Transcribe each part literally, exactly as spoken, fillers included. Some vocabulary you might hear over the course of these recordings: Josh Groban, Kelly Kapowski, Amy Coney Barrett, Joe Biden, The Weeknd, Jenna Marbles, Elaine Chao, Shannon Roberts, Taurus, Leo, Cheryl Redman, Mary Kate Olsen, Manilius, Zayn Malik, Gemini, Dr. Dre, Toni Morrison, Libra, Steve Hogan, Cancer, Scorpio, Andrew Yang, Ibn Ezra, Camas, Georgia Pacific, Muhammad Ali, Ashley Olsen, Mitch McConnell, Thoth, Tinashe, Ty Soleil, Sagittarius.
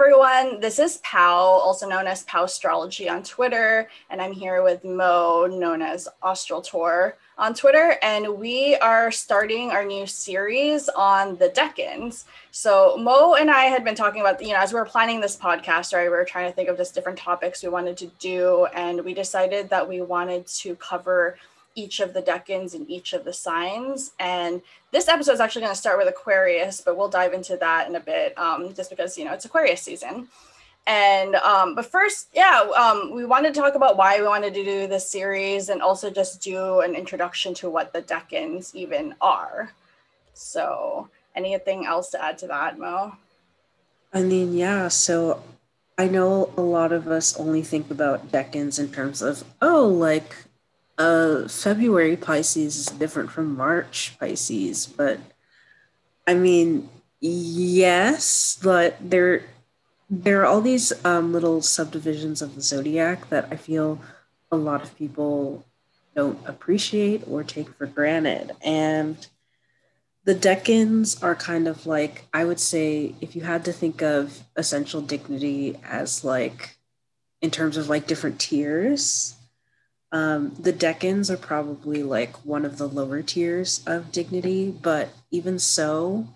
everyone. This is POW, also known as POW Astrology on Twitter, and I'm here with Mo, known as Australtor on Twitter, and we are starting our new series on the decans. So Mo and I had been talking about, you know, as we were planning this podcast, right, we were trying to think of just different topics we wanted to do, and we decided that we wanted to cover each of the decans and each of the signs. And this episode is actually going to start with Aquarius, but we'll dive into that in a bit, um, just because, you know, it's Aquarius season. And, um, but first, yeah, um, we wanted to talk about why we wanted to do this series and also just do an introduction to what the decans even are. So anything else to add to that, Mo? I mean, yeah, so I know a lot of us only think about decans in terms of, oh, like, Uh, February Pisces is different from March Pisces, but I mean, yes, but there, there are all these um, little subdivisions of the zodiac that I feel a lot of people don't appreciate or take for granted. And the decans are kind of like, I would say, if you had to think of essential dignity as like, in terms of like different tiers, Um, the decans are probably like one of the lower tiers of dignity, but even so,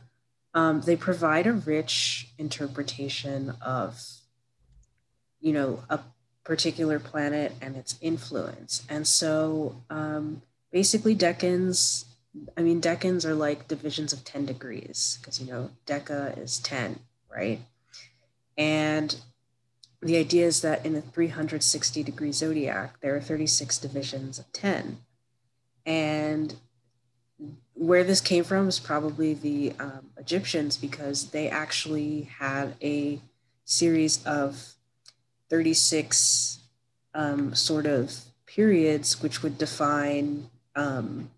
um, they provide a rich interpretation of, you know, a particular planet and its influence. And so um, basically decans, I mean, decans are like divisions of ten degrees because, you know, deca is ten, right? And the idea is that in a three hundred sixty degree zodiac, there are thirty-six divisions of ten. And where this came from is probably the um, Egyptians, because they actually had a series of thirty-six um, sort of periods, which would define um,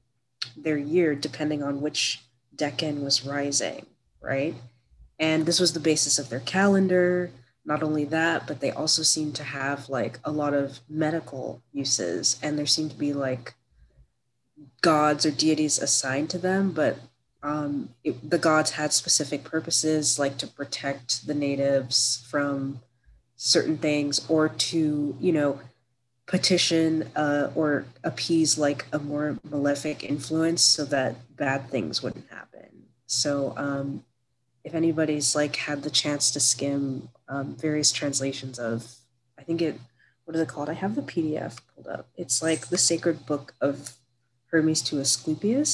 their year depending on which decan was rising, right? And this was the basis of their calendar. Not only that, but they also seem to have like a lot of medical uses, and there seem to be like gods or deities assigned to them, but um, it, the gods had specific purposes, like to protect the natives from certain things, or to, you know, petition uh, or appease like a more malefic influence so that bad things wouldn't happen. So um, if anybody's like had the chance to skim Um, various translations of, I think it, what is it called? I have the P D F pulled up. It's like the sacred book of Hermes to Asclepius.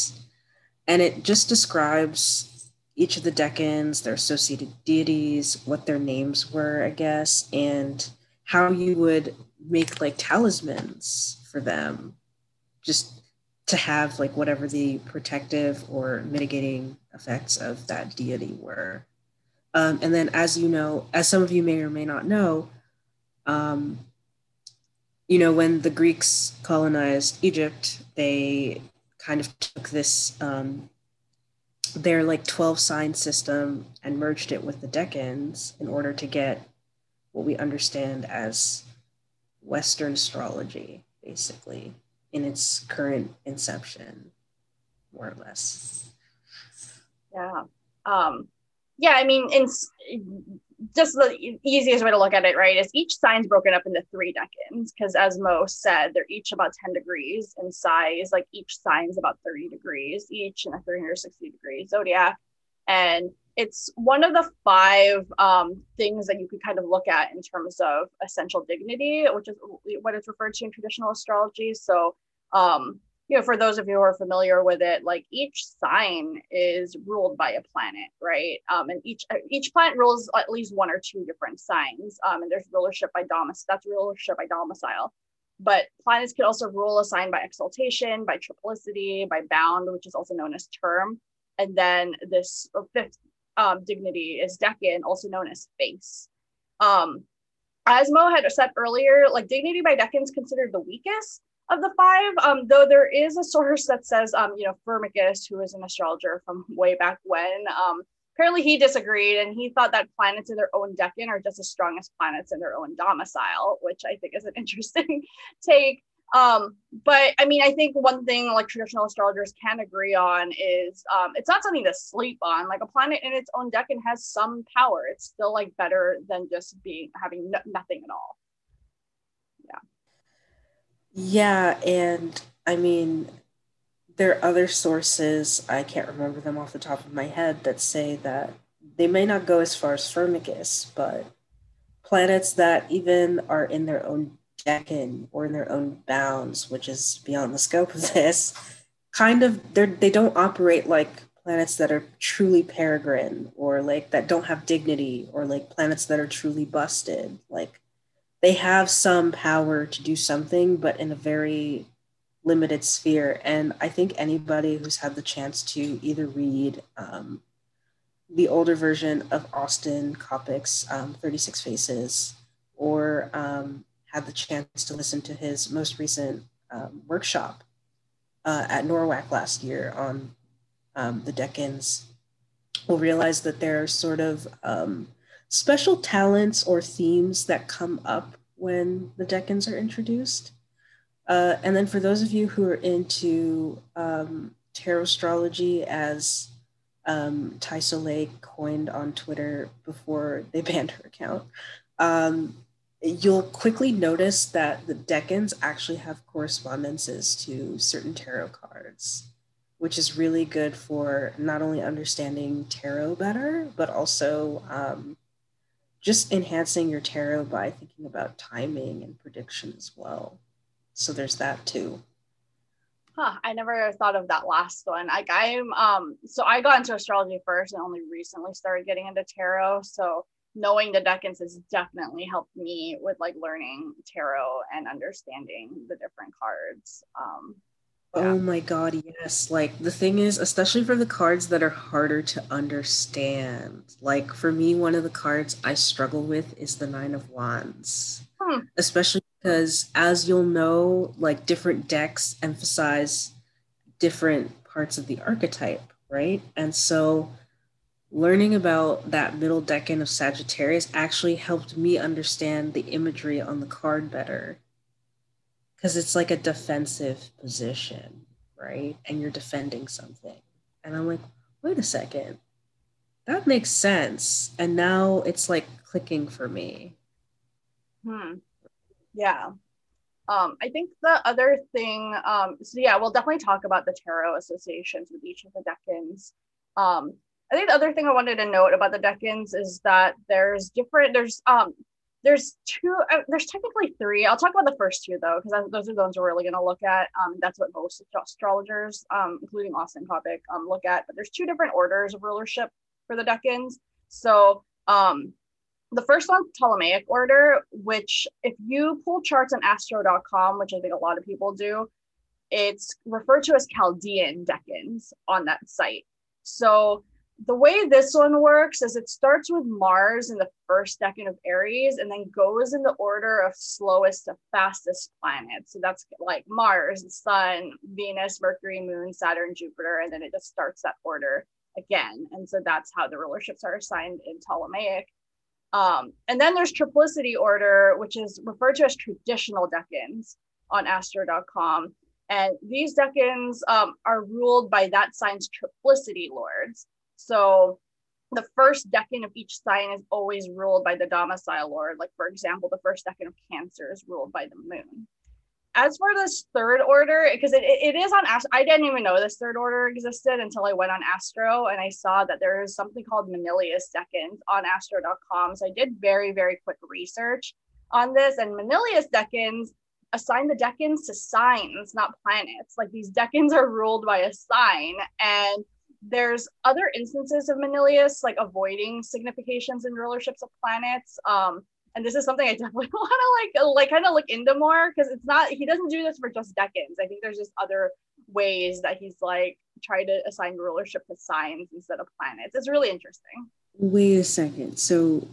And it just describes each of the decans, their associated deities, what their names were, I guess, and how you would make like talismans for them, just to have like whatever the protective or mitigating effects of that deity were. Um, and then, as you know, as some of you may or may not know, um, you know, when the Greeks colonized Egypt, they kind of took this, um, their like twelve sign system and merged it with the decans in order to get what we understand as Western astrology, basically, in its current inception, more or less. Yeah. Um. Yeah, I mean, in, just the easiest way to look at it, right, is each sign's broken up into three decans, because as Mo said, they're each about ten degrees in size, like each sign's about thirty degrees, each in a three hundred sixty degree zodiac. And it's one of the five um, things that you could kind of look at in terms of essential dignity, which is what it's referred to in traditional astrology. So, um, you know, for those of you who are familiar with it, like each sign is ruled by a planet, right? Um, and each each planet rules at least one or two different signs. Um, and there's rulership by domicile. That's rulership by domicile. But planets could also rule a sign by exaltation, by triplicity, by bound, which is also known as term. And then this fifth um, dignity is decan, also known as face. Um, as Mo had said earlier, like dignity by decan is considered the weakest of the five, um, though there is a source that says, um, you know, Firmicus, who is an astrologer from way back when, um, apparently he disagreed, and he thought that planets in their own decan are just as strong as planets in their own domicile, which I think is an interesting take. Um, but I mean, I think one thing like traditional astrologers can agree on is, um, it's not something to sleep on. Like a planet in its own decan has some power. It's still like better than just being, having no- nothing at all. Yeah. Yeah. And I mean, there are other sources, I can't remember them off the top of my head, that say that they may not go as far as Firmicus, but planets that even are in their own decan or in their own bounds, which is beyond the scope of this, kind of, they they don't operate like planets that are truly peregrine, or like that don't have dignity, or like planets that are truly busted. Like they have some power to do something, but in a very limited sphere. And I think anybody who's had the chance to either read um, the older version of Austin Kopic's um, thirty-six Faces, or um, had the chance to listen to his most recent um, workshop uh, at Norwalk last year on um, the decans, will realize that there are sort of um, special talents or themes that come up when the decans are introduced. Uh, and then for those of you who are into um, tarot astrology, as um, Ty Soleil coined on Twitter before they banned her account, um, you'll quickly notice that the decans actually have correspondences to certain tarot cards, which is really good for not only understanding tarot better, but also um, just enhancing your tarot by thinking about timing and prediction as well. So there's that too. Huh, I never thought of that last one. Like I'm, um, so I got into astrology first and only recently started getting into tarot. So knowing the decans has definitely helped me with like learning tarot and understanding the different cards. Um, yeah. Oh my God, yes. Like the thing is, especially for the cards that are harder to understand. Like for me, one of the cards I struggle with is the Nine of Wands, hmm. especially because as you'll know, like different decks emphasize different parts of the archetype, right? And so learning about that middle decan of Sagittarius actually helped me understand the imagery on the card better, because it's like a defensive position, right? And you're defending something. And I'm like, wait a second, that makes sense. And now it's like clicking for me. Hmm. Yeah. Um, I think the other thing, um, so yeah, we'll definitely talk about the tarot associations with each of the decans. Um, I think the other thing I wanted to note about the decans is that there's different, there's um, there's two, uh, there's technically three. I'll talk about the first two though, because those are the ones we're really going to look at. Um, that's what most astrologers, um, including Austin Kopic, um, look at, but there's two different orders of rulership for the decans. So, um, the first one, Ptolemaic order, which if you pull charts on astro dot com, which I think a lot of people do, it's referred to as Chaldean decans on that site. So the way this one works is it starts with Mars in the first decan of Aries and then goes in the order of slowest to fastest planets. So that's like Mars, the Sun, Venus, Mercury, Moon, Saturn, Jupiter, and then it just starts that order again. And so that's how the rulerships are assigned in Ptolemaic. Um, and then there's triplicity order, which is referred to as traditional decans on astro dot com. And these decans um, are ruled by that sign's triplicity lords. So the first decan of each sign is always ruled by the domicile lord. Like for example, the first decan of Cancer is ruled by the moon. As for this third order, because it, it is on Astro, I didn't even know this third order existed until I went on Astro and I saw that there is something called Manilius decans on astro dot com. So I did very, very quick research on this, and Manilius decans assign the decans to signs, not planets. Like these decans are ruled by a sign, and there's other instances of Manilius, like avoiding significations and rulerships of planets. Um, And this is something I definitely want to like, like kind of look into more, because it's not, he doesn't do this for just decans. I think there's just other ways that he's like trying to assign rulership to signs instead of planets. It's really interesting. Wait a second. So,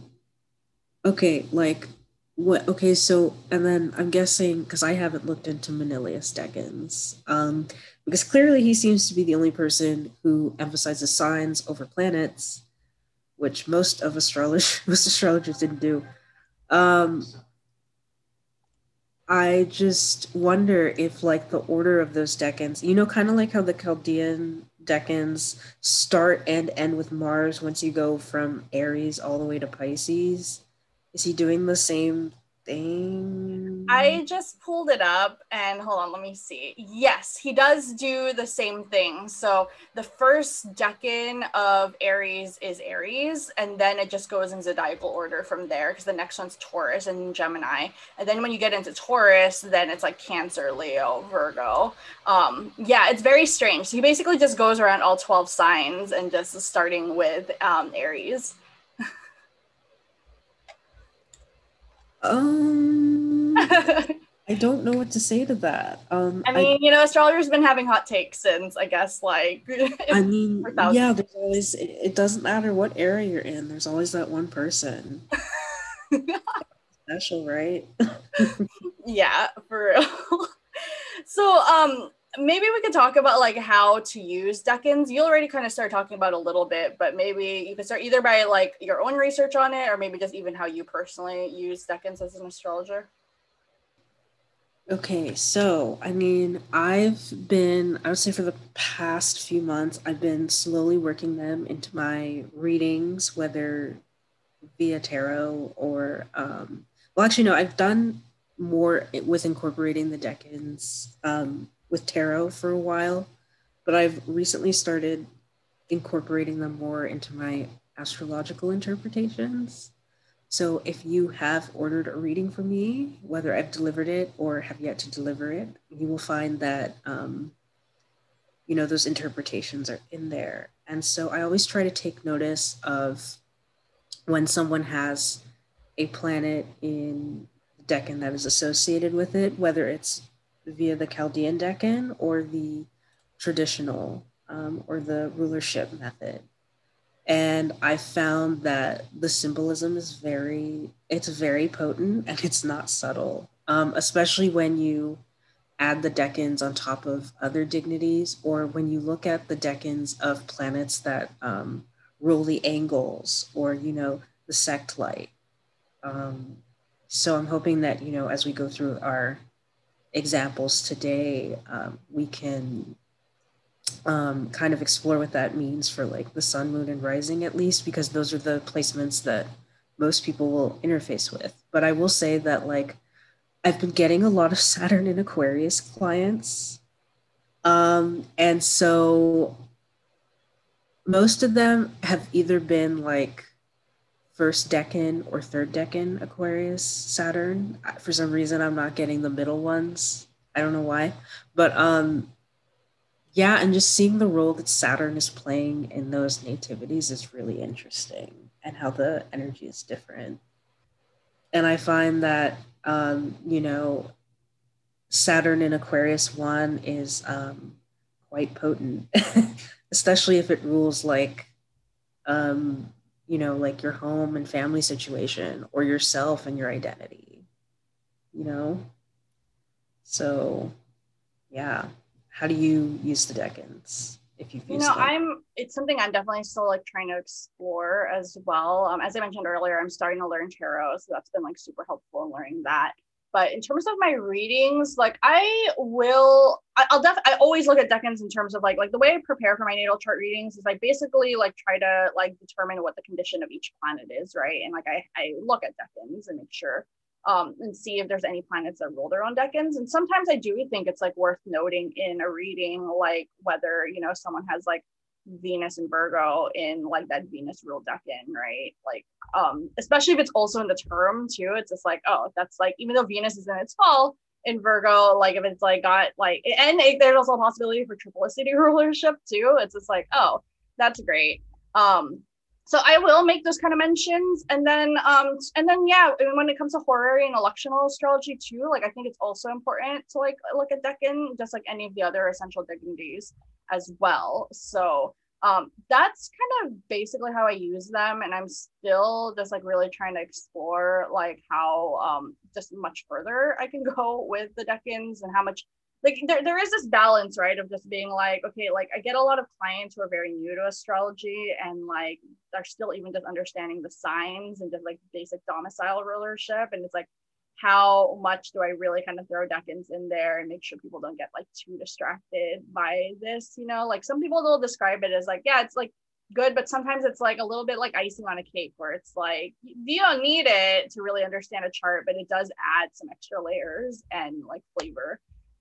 okay, like what? Okay, so and then I'm guessing, because I haven't looked into Manilius decans, um, because clearly he seems to be the only person who emphasizes signs over planets, which most of astrologers most astrologers didn't do. Um, I just wonder if, like, the order of those decans, you know, kind of like how the Chaldean decans start and end with Mars once you go from Aries all the way to Pisces. Is he doing the same thing? I just pulled it up and hold on, let me see. Yes, he does do the same thing. So the first decan of Aries is Aries, and then it just goes in zodiacal order from there, because the next one's Taurus and Gemini. And then when you get into Taurus, then it's like Cancer, Leo, Virgo. Um, yeah, it's very strange. So he basically just goes around all twelve signs and just starting with um, Aries. Um, I don't know what to say to that. Um, I mean, I, you know, astrologers have been having hot takes since, I guess, like, I mean, yeah, there's always, it, it doesn't matter what area you're in, there's always that one person. Special, right? Yeah, for real. So, um, maybe we could talk about, like, how to use decans. You already kind of started talking about a little bit, but maybe you could start either by, like, your own research on it, or maybe just even how you personally use decans as an astrologer. Okay, so, I mean, I've been, I would say for the past few months, I've been slowly working them into my readings, whether via tarot or, um, well, actually, no, I've done more with incorporating the decans, um, with tarot for a while, but I've recently started incorporating them more into my astrological interpretations. So if you have ordered a reading from me, whether I've delivered it or have yet to deliver it, you will find that, um, you know, those interpretations are in there. And so I always try to take notice of when someone has a planet in the decan that is associated with it, whether it's via the Chaldean decan or the traditional um, or the rulership method. And I found that the symbolism is very, it's very potent and it's not subtle, um, especially when you add the decans on top of other dignities, or when you look at the decans of planets that um, rule the angles or, you know, the sect light. Um, so I'm hoping that, you know, as we go through our examples today, um, we can um, kind of explore what that means for, like, the sun, moon, and rising, at least, because those are the placements that most people will interface with. But I will say that, like, I've been getting a lot of Saturn in Aquarius clients. Um, and so most of them have either been, like, first decan or third decan Aquarius Saturn. For some reason, I'm not getting the middle ones. I don't know why, but um, yeah, and just seeing the role that Saturn is playing in those nativities is really interesting, and how the energy is different. And I find that, um, you know, Saturn in Aquarius one is um, quite potent, especially if it rules, like, um, you know, like your home and family situation, or yourself and your identity, you know? So yeah. How do you use the decans? If you've used, you know, them? I'm, it's something I'm definitely still, like, trying to explore as well. Um, as I mentioned earlier, I'm starting to learn tarot. So that's been, like, super helpful in learning that. But in terms of my readings, like, I will, I'll def, I always look at decans in terms of, like, like the way I prepare for my natal chart readings is I basically, like, try to, like, determine what the condition of each planet is, right? And, like, I, I look at decans and make sure um, and see if there's any planets that rule their own decans. And sometimes I do think it's, like, worth noting in a reading, like, whether, you know, someone has, like, Venus and Virgo in, like, that Venus ruled decan, right? Like, um, especially if it's also in the term too, it's just like, oh, that's, like, even though Venus is in its fall in Virgo, like, if it's, like, got, like, and it, there's also a possibility for triplicity rulership too. It's just like, oh, that's great. Um, so I will make those kind of mentions. And then, um, and then, yeah, I mean, when it comes to horary and electional astrology too, like, I think it's also important to, like, look at decan, just like any of the other essential dignities as well. So um, that's kind of basically how I use them. And I'm still just, like, really trying to explore, like, how um, just much further I can go with the decans, and how much, like, there, there is this balance, right, of just being like, okay, like, I get a lot of clients who are very new to astrology and, like, are still even just understanding the signs and just, like, basic domicile rulership. And it's like, how much do I really kind of throw Decans in there and make sure people don't get like too distracted by this, you know, like some people will describe it as like, yeah, it's like good, but sometimes it's like a little bit like icing on a cake where it's like, you don't need it to really understand a chart, but it does add some extra layers and like flavor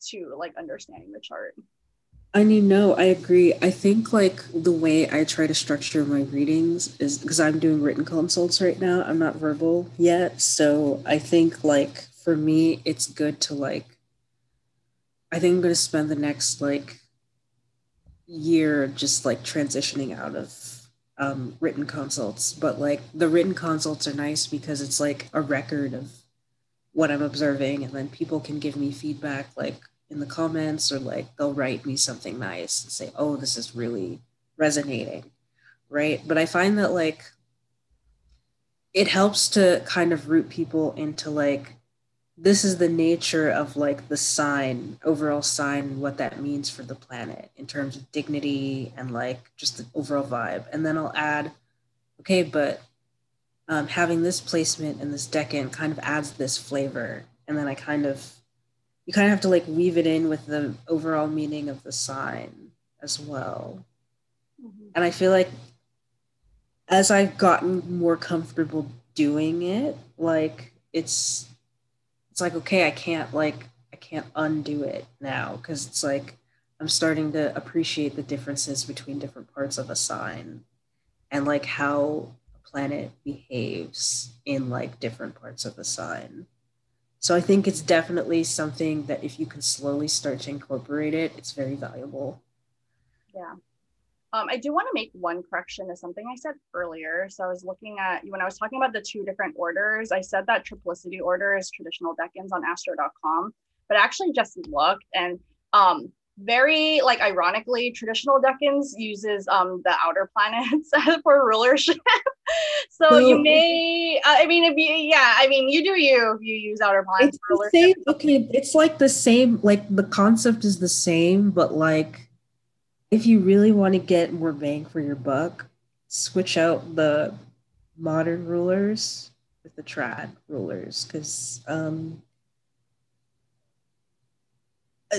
to like understanding the chart. I mean, no, I agree. I think like the way I try to structure my readings is because I'm doing written consults right now. I'm not verbal yet. So I think like for me, it's good to like, I think I'm going to spend the next like year just like transitioning out of um, written consults. But like the written consults are nice because it's like a record of what I'm observing. And then people can give me feedback like in the comments, or like they'll write me something nice and say, oh, this is really resonating, right? But I find that like it helps to kind of root people into like, this is the nature of like the sign, overall sign, and what that means for the planet in terms of dignity and like just the overall vibe. And then I'll add, okay, but um, having this placement in this decan kind of adds this flavor. And then I kind of, you kind of have to like weave it in with the overall meaning of the sign as well. Mm-hmm. And I feel like as I've gotten more comfortable doing it, like it's, it's like, okay, I can't like, I can't undo it now. Cause it's like, I'm starting to appreciate the differences between different parts of a sign and like how a planet behaves in like different parts of the sign. So I think it's definitely something that if you can slowly start to incorporate it, it's very valuable. Yeah. Um, I do want to make one correction to something I said earlier. So I was looking at, when I was talking about the two different orders, I said that triplicity order is traditional decans on astro dot com, but I actually just looked and um, very like ironically, traditional decans uses um, the outer planets for rulership. So you may, uh, I mean, if you, yeah, I mean, you do you, if you use outer planets. It's the same, okay, it's like the same, like the concept is the same, but like, if you really want to get more bang for your buck, switch out the modern rulers with the trad rulers, because um,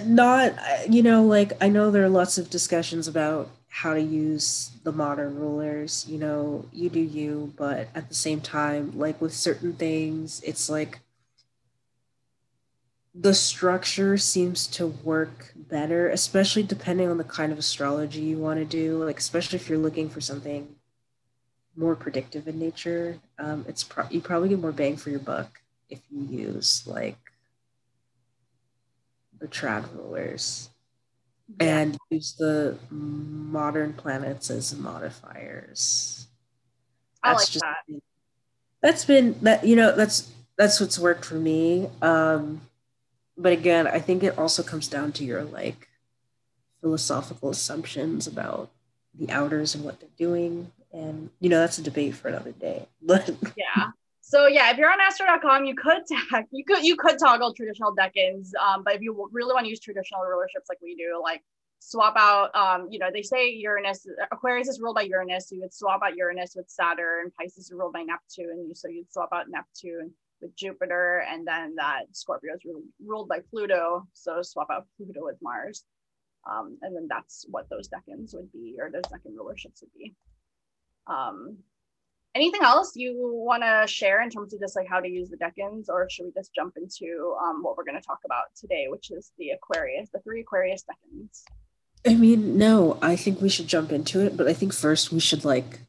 not, you know, like, I know there are lots of discussions about how to use the modern rulers, you know, you do you, but at the same time, like with certain things, it's like the structure seems to work better, especially depending on the kind of astrology you want to do, like, especially if you're looking for something more predictive in nature, um, it's pro- you probably get more bang for your buck if you use like the trad rulers. And use the modern planets as modifiers. That's I like just, that. That's been that you know that's that's what's worked for me. Um, but again, I think it also comes down to your like philosophical assumptions about the outers and what they're doing, and you know that's a debate for another day. But yeah. So yeah, if you're on astro dot com, you could tag, you could you could toggle traditional decans, um, but if you really want to use traditional rulerships like we do, like swap out, um, you know, they say Uranus, Aquarius is ruled by Uranus, so you would swap out Uranus with Saturn, Pisces is ruled by Neptune, so you'd swap out Neptune with Jupiter, and then that Scorpio is ruled by Pluto, so swap out Pluto with Mars, um, and then that's what those decans would be, or those decan rulerships would be. Um, Anything else you want to share in terms of just like how to use the decans, or should we just jump into um, what we're going to talk about today, which is the Aquarius, the three Aquarius decans? I mean, no, I think we should jump into it, but I think first we should like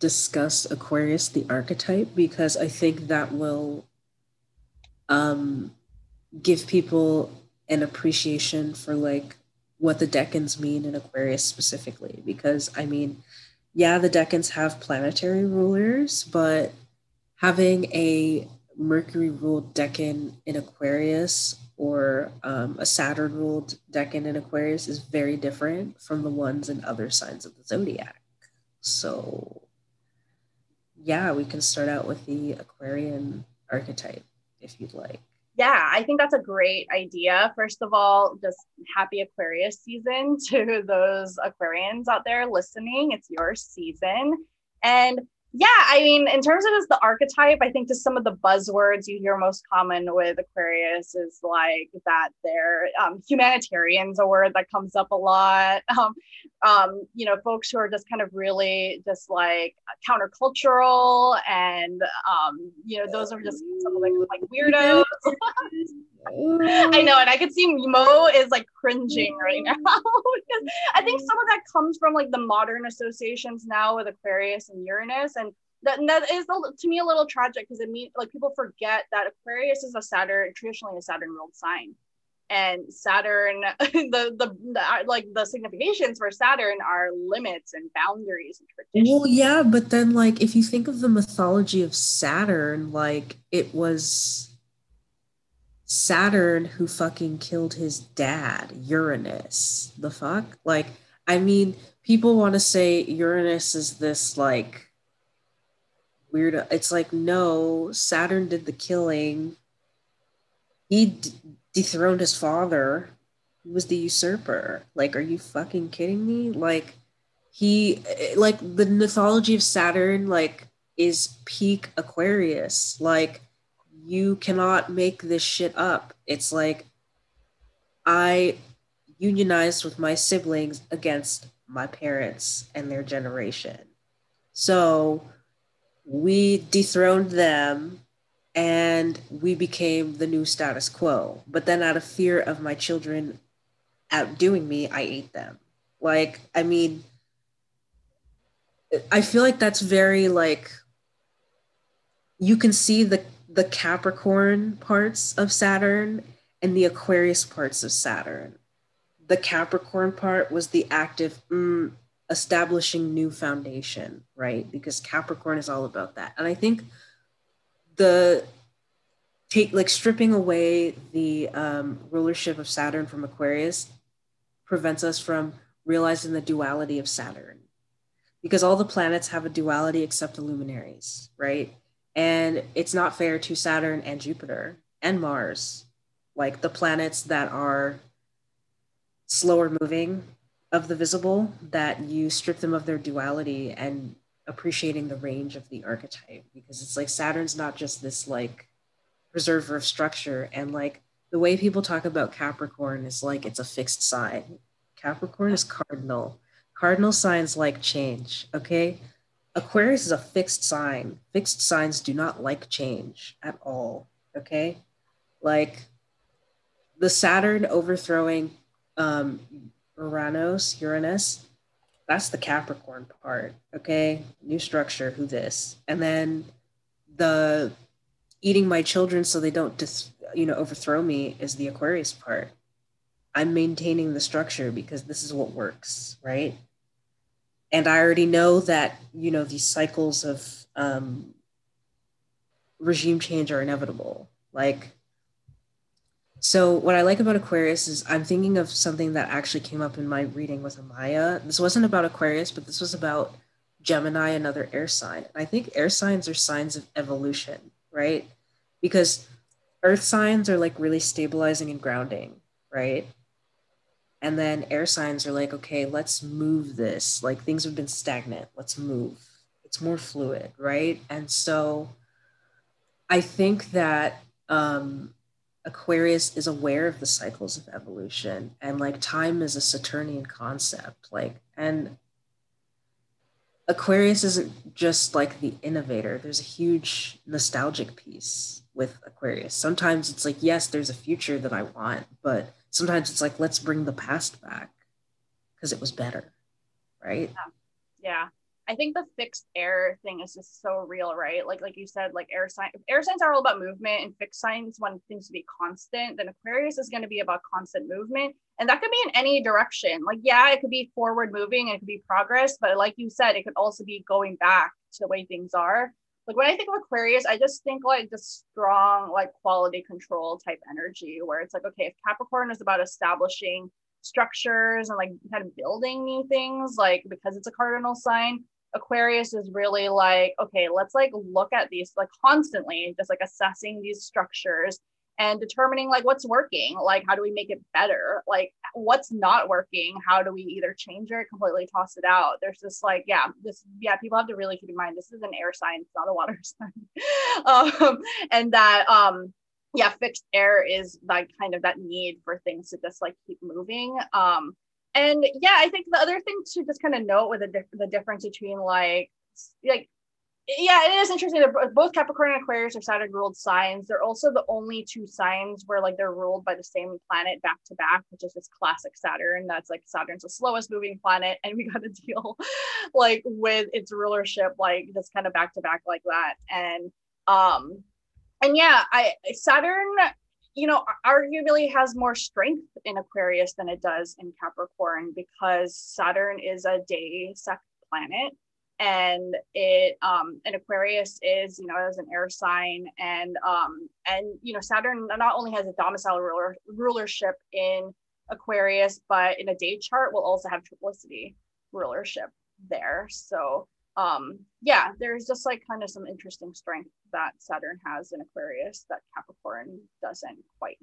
discuss Aquarius, the archetype, because I think that will um, give people an appreciation for like what the decans mean in Aquarius specifically, because I mean, yeah, the decans have planetary rulers, but having a Mercury-ruled decan in Aquarius or um, a Saturn-ruled decan in Aquarius is very different from the ones in other signs of the zodiac. So, yeah, we can start out with the Aquarian archetype if you'd like. Yeah, I think that's a great idea. First of all, just happy Aquarius season to those Aquarians out there listening. It's your season. And Yeah, I mean, in terms of as the archetype, I think just some of the buzzwords you hear most common with Aquarius is like that they're um, humanitarians, a word that comes up a lot. Um, um, you know, folks who are just kind of really just like countercultural, and um, you know, those are just some of like, like weirdos. I know, and I could see Mo is like cringing right now because I think some of that comes from like the modern associations now with Aquarius and Uranus. And that, and that is a, to me a little tragic, because it means like people forget that Aquarius is a Saturn, traditionally a Saturn ruled sign, and Saturn the, the the like the significations for Saturn are limits and boundaries and traditions. Well, yeah, but then like if you think of the mythology of Saturn, like it was Saturn who fucking killed his dad, Uranus. The fuck? Like, I mean, people want to say Uranus is this like weirdo. It's like, no, Saturn did the killing. He d- dethroned his father. He was the usurper. Like, are you fucking kidding me? Like, he, like, the mythology of Saturn, like, is peak Aquarius. Like, you cannot make this shit up. It's like, I unionized with my siblings against my parents and their generation. So we dethroned them and we became the new status quo. But then out of fear of my children outdoing me, I ate them. Like, I mean, I feel like that's very like, you can see the the Capricorn parts of Saturn and the Aquarius parts of Saturn. The Capricorn part was the active mm, establishing new foundation, right? Because Capricorn is all about that. And I think the take like stripping away the um, rulership of Saturn from Aquarius prevents us from realizing the duality of Saturn, because all the planets have a duality except the luminaries, right? And it's not fair to Saturn and Jupiter and Mars, like the planets that are slower moving of the visible, that you strip them of their duality and appreciating the range of the archetype. Because it's like Saturn's not just this like preserver of structure, and like the way people talk about Capricorn is like it's a fixed sign. Capricorn is cardinal. Cardinal signs like change, okay? Aquarius is a fixed sign. Fixed signs do not like change at all, okay? Like the Saturn overthrowing um, Uranus, Uranus, that's the Capricorn part, okay? New structure, who this? And then the eating my children so they don't, dis- you know, overthrow me is the Aquarius part. I'm maintaining the structure because this is what works, right? And I already know that, you know, these cycles of um, regime change are inevitable. Like, so what I like about Aquarius is I'm thinking of something that actually came up in my reading with Amaya. This wasn't about Aquarius, but this was about Gemini, another air sign. And I think air signs are signs of evolution, right? Because earth signs are like really stabilizing and grounding, right? And then air signs are like, okay, let's move this. Like things have been stagnant, let's move. It's more fluid, right? And so I think that um, Aquarius is aware of the cycles of evolution, and like time is a Saturnian concept. Like, and Aquarius isn't just like the innovator. There's a huge nostalgic piece with Aquarius. Sometimes it's like, yes, there's a future that I want, but sometimes it's like, let's bring the past back because it was better, right? Yeah. yeah. I think the fixed air thing is just so real, right? Like like you said, like air signs, air signs are all about movement, and fixed signs want things to be constant. Then Aquarius is going to be about constant movement. And that could be in any direction. Like, yeah, it could be forward moving, and it could be progress, but like you said, it could also be going back to the way things are. Like when I think of Aquarius, I just think like this strong, like quality control type energy where it's like, okay, if Capricorn is about establishing structures and like kind of building new things, like because it's a cardinal sign, Aquarius is really like, okay, let's like look at these, like constantly just like assessing these structures and determining like what's working, like how do we make it better, like what's not working, how do we either change it, completely toss it out. There's just like, yeah, this, yeah, people have to really keep in mind, this is an air sign, not a water sign. um, and that, um, yeah, fixed air is like kind of that need for things to just like keep moving. Um, and yeah, I think the other thing to just kind of note with the, dif the difference between like, like, yeah, it is interesting that both Capricorn and Aquarius are Saturn-ruled signs. They're also the only two signs where like they're ruled by the same planet back to back, which is this classic Saturn. That's like Saturn's the slowest moving planet, and we got to deal like with its rulership like just kind of back to back like that. And um, and yeah, I Saturn, you know, arguably has more strength in Aquarius than it does in Capricorn, because Saturn is a day sect planet. And it, um, and Aquarius is, you know, as an air sign, and, um, and, you know, Saturn not only has a domicile ruler, rulership in Aquarius, but in a day chart will also have triplicity rulership there. So, um, yeah, there's just like kind of some interesting strength that Saturn has in Aquarius that Capricorn doesn't quite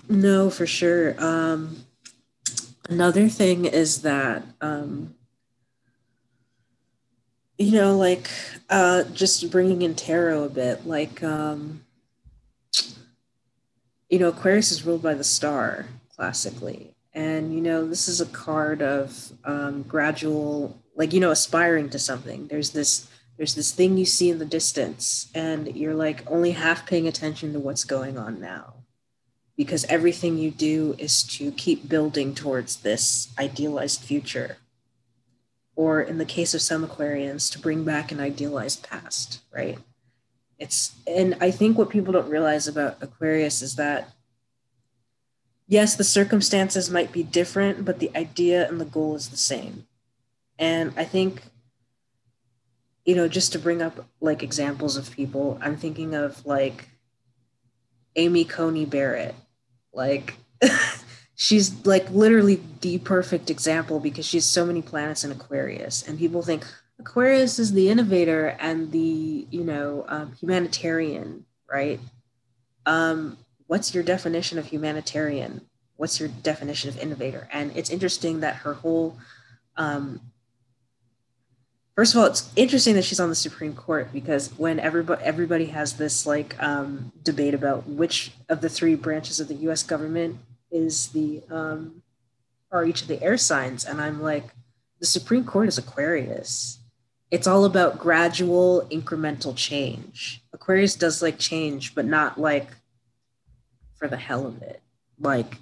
have. No, for sure. Um, Another thing is that, um, you know, like uh, just bringing in tarot a bit, like, um, you know, Aquarius is ruled by the star classically. And, you know, this is a card of um, gradual, like, you know, aspiring to something. There's this, there's this thing you see in the distance, and you're like only half paying attention to what's going on now, because everything you do is to keep building towards this idealized future. Or in the case of some Aquarians, to bring back an idealized past, right? It's, and I think what people don't realize about Aquarius is that, yes, the circumstances might be different, but the idea and the goal is the same. And I think, you know, just to bring up like examples of people, I'm thinking of like Amy Coney Barrett. Like she's like literally the perfect example, because she has so many planets in Aquarius, and people think Aquarius is the innovator and the, you know, um, humanitarian, right? Um, what's your definition of humanitarian? What's your definition of innovator? And it's interesting that her whole, um, first of all, it's interesting that she's on the Supreme Court, because when everybody, everybody has this like um, debate about which of the three branches of the U S government is the, um, are each of the air signs. And I'm like, the Supreme Court is Aquarius. It's all about gradual incremental change. Aquarius does like change, but not like for the hell of it. Like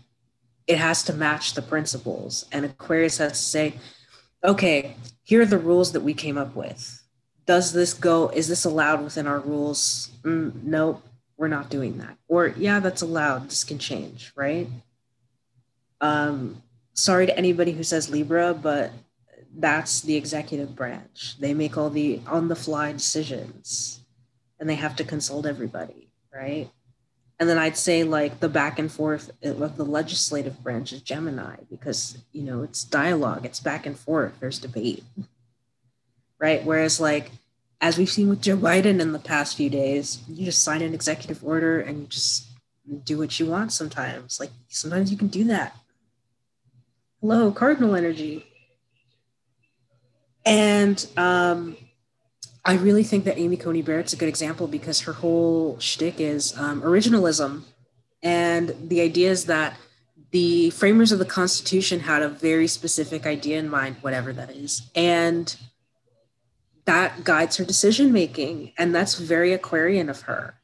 it has to match the principles, and Aquarius has to say, okay, here are the rules that we came up with. Does this go, is this allowed within our rules? Mm, nope, we're not doing that. Or yeah, that's allowed, this can change, right? Um, sorry to anybody who says Libra, but that's the executive branch. They make all the on-the-fly decisions, and they have to consult everybody, right? And then I'd say like the back and forth of the legislative branch is Gemini, because, you know, it's dialogue, it's back and forth, there's debate, right? Whereas like, as we've seen with Joe Biden in the past few days, you just sign an executive order and you just do what you want sometimes. Like sometimes you can do that. Hello, cardinal energy. And um, I really think that Amy Coney Barrett's a good example, because her whole shtick is um, originalism. And the idea is that the framers of the Constitution had a very specific idea in mind, whatever that is. And that guides her decision-making. And that's very Aquarian of her.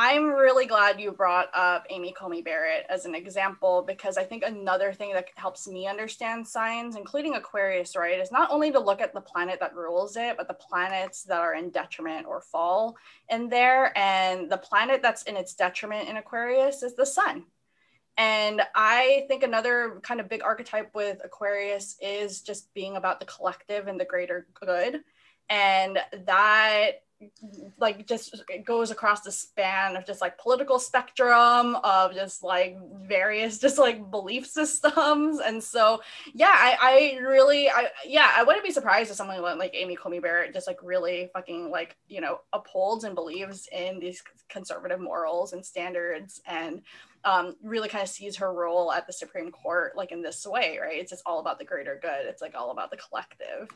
I'm really glad you brought up Amy Coney Barrett as an example, because I think another thing that helps me understand signs, including Aquarius, right, is not only to look at the planet that rules it, but the planets that are in detriment or fall in there. And the planet that's in its detriment in Aquarius is the sun. And I think another kind of big archetype with Aquarius is just being about the collective and the greater good. And that like just it goes across the span of just like political spectrum of just like various just like belief systems. And so yeah, I, I really I yeah I wouldn't be surprised if someone like Amy Coney Barrett just like really fucking like you know upholds and believes in these conservative morals and standards, and um really kind of sees her role at the Supreme Court like in this way, right? It's just all about the greater good. It's like all about the collective.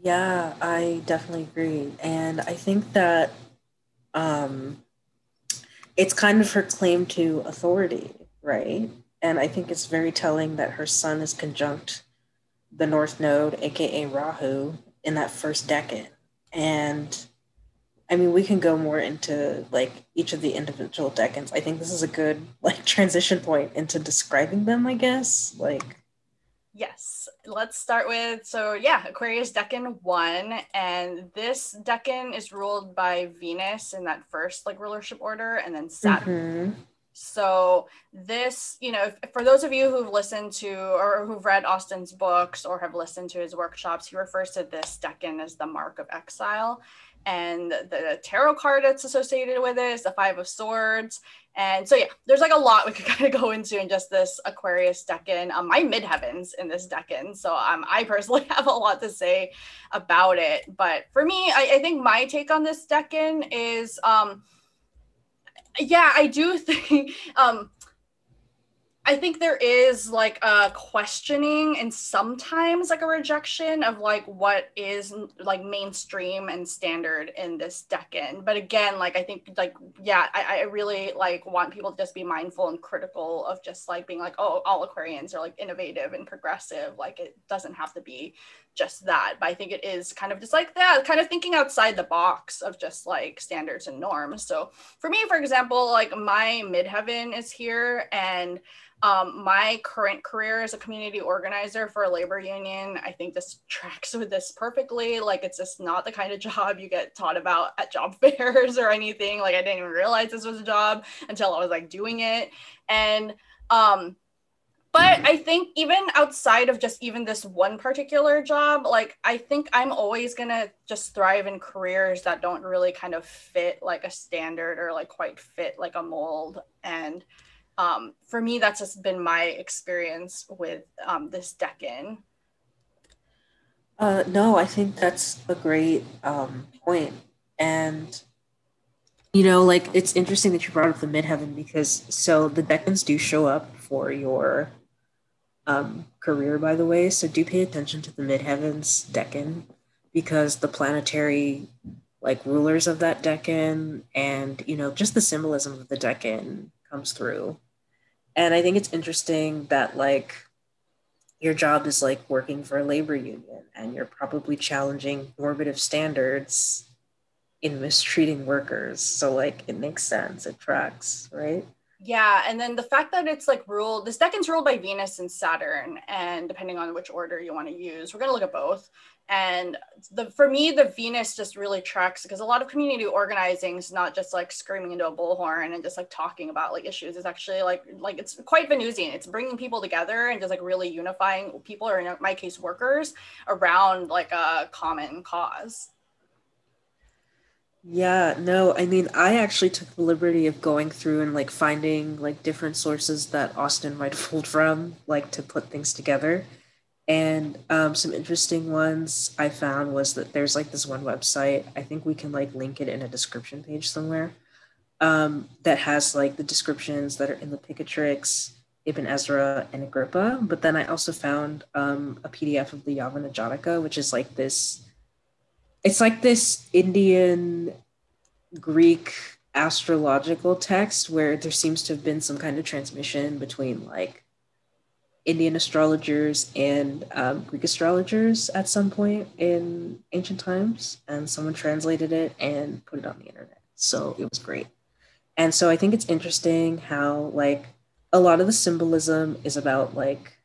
Yeah, I definitely agree. And I think that um, it's kind of her claim to authority, right? And I think it's very telling that her sun is conjunct the North Node, A K A Rahu, in that first decan. And I mean, we can go more into like each of the individual decans. I think this is a good like transition point into describing them, I guess, like. Yes, let's start with, so yeah, Aquarius Decan one, and this Decan is ruled by Venus in that first like rulership order, and then Saturn. Mm-hmm. So this, you know, if, for those of you who've listened to or who've read Austin's books or have listened to his workshops, he refers to this Decan as the Mark of Exile. And the tarot card that's associated with it is the Five of Swords. And so, yeah, there's like a lot we could kind of go into in just this Aquarius Decan. Um, my midheavens in this Decan. So um, I personally have a lot to say about it. But for me, I, I think my take on this Decan is, um, yeah, I do think... Um, I think there is like a questioning and sometimes like a rejection of like what is like mainstream and standard in this Decan. But again, like I think like, yeah, I, I really like want people to just be mindful and critical of just like being like, oh, all Aquarians are like innovative and progressive. Like it doesn't have to be just that. But I think it is kind of just like that, kind of thinking outside the box of just like standards and norms. So for me, for example, like my midheaven is here, and Um, my current career as a community organizer for a labor union, I think this tracks with this perfectly. Like, it's just not the kind of job you get taught about at job fairs or anything. Like, I didn't even realize this was a job until I was like doing it. And, um, but I think even outside of just even this one particular job, like, I think I'm always gonna just thrive in careers that don't really kind of fit like a standard or like quite fit like a mold. And Um, for me, that's just been my experience with um, this Decan. Uh, no, I think that's a great um, point. And, you know, like, it's interesting that you brought up the midheaven, because so the Decans do show up for your um, career, by the way. So do pay attention to the midheavens Decan, because the planetary, like, rulers of that Decan and, you know, just the symbolism of the Decan comes through. And I think it's interesting that like your job is like working for a labor union, and you're probably challenging normative standards in mistreating workers. So like it makes sense, it tracks, right? Yeah, and then the fact that it's like ruled, this Decan's ruled by Venus and Saturn, and depending on which order you want to use, we're going to look at both. And the for me, the Venus just really tracks, because a lot of community organizing is not just like screaming into a bullhorn and just like talking about like issues. It's actually like, like it's quite Venusian. It's bringing people together and just like really unifying people, or in my case, workers, around like a common cause. Yeah, no, I mean, I actually took the liberty of going through and like finding like different sources that Austin might pulled from, like to put things together. And um, some interesting ones I found was that there's like this one website, I think we can like link it in a description page somewhere, um, that has like the descriptions that are in the Picatrix, Ibn Ezra, and Agrippa. But then I also found um, a P D F of the Yavanajataka, which is like this, it's like this Indian Greek astrological text where there seems to have been some kind of transmission between like Indian astrologers and um, Greek astrologers at some point in ancient times, and someone translated it and put it on the internet. So it was great. And so I think it's interesting how like a lot of the symbolism is about like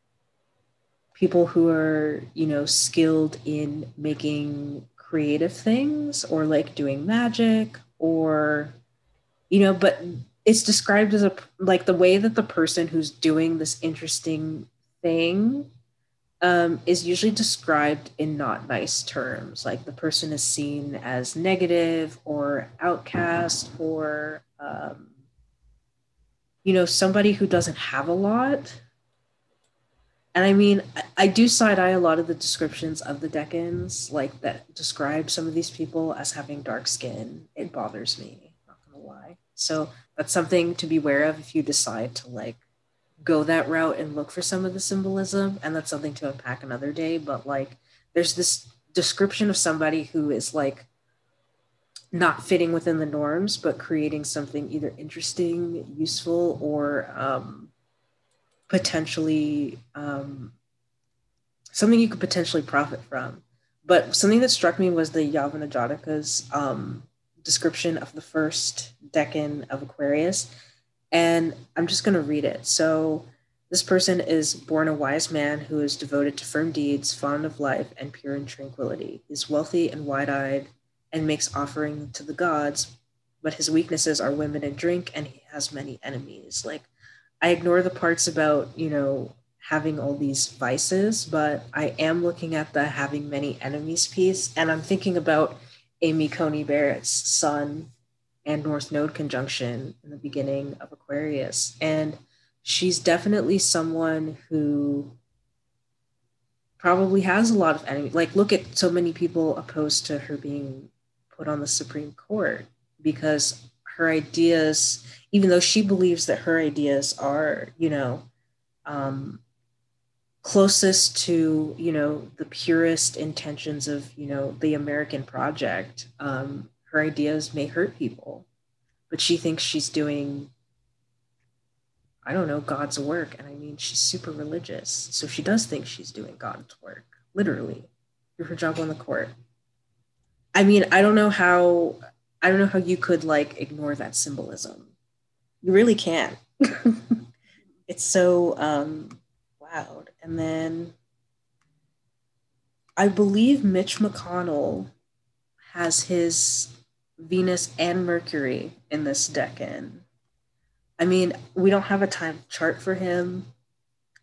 people who are, you know, skilled in making creative things or like doing magic, or, you know, but it's described as a, like the way that the person who's doing this interesting thing um, is usually described in not nice terms. Like the person is seen as negative or outcast or, um, you know, somebody who doesn't have a lot. And I mean, I, I do side-eye a lot of the descriptions of the Decans, like that describe some of these people as having dark skin. It bothers me, not gonna lie. So that's something to be aware of if you decide to like go that route and look for some of the symbolism. And that's something to unpack another day. But like, there's this description of somebody who is like not fitting within the norms, but creating something either interesting, useful, or um, potentially um, something you could potentially profit from. But something that struck me was the Yavanajataka's um, description of the first Decan of Aquarius. And I'm just going to read it. So this person is born a wise man who is devoted to firm deeds, fond of life, and pure in tranquility. He's wealthy and wide-eyed and makes offering to the gods, but his weaknesses are women and drink, and he has many enemies. Like, I ignore the parts about, you know, having all these vices, but I am looking at the having many enemies piece, and I'm thinking about Amy Coney Barrett's son and North Node conjunction in the beginning of Aquarius. And she's definitely someone who probably has a lot of enemies. Like, look at so many people opposed to her being put on the Supreme Court because her ideas, even though she believes that her ideas are, you know, um, closest to, you know, the purest intentions of, you know, the American project, um, her ideas may hurt people, but she thinks she's doing, I don't know, God's work. And I mean, she's super religious. So she does think she's doing God's work, literally, through her job on the court. I mean, I don't know how, I don't know how you could like ignore that symbolism. You really can't. It's so um, loud. And then I believe Mitch McConnell has his Venus and Mercury in this Decan. I mean, we don't have a time chart for him,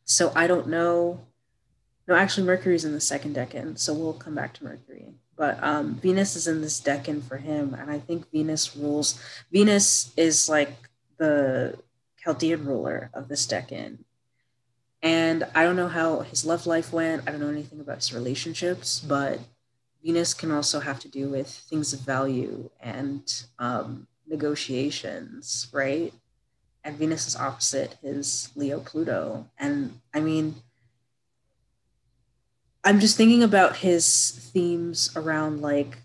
so I don't know. No, actually, Mercury's in the second Decan, so we'll come back to Mercury. But um, Venus is in this Decan for him, and I think Venus rules. Venus is like the Chaldean ruler of this Decan. And I don't know how his love life went. I don't know anything about his relationships, but Venus can also have to do with things of value and um, negotiations, right? And Venus is opposite his Leo Pluto. And I mean, I'm just thinking about his themes around like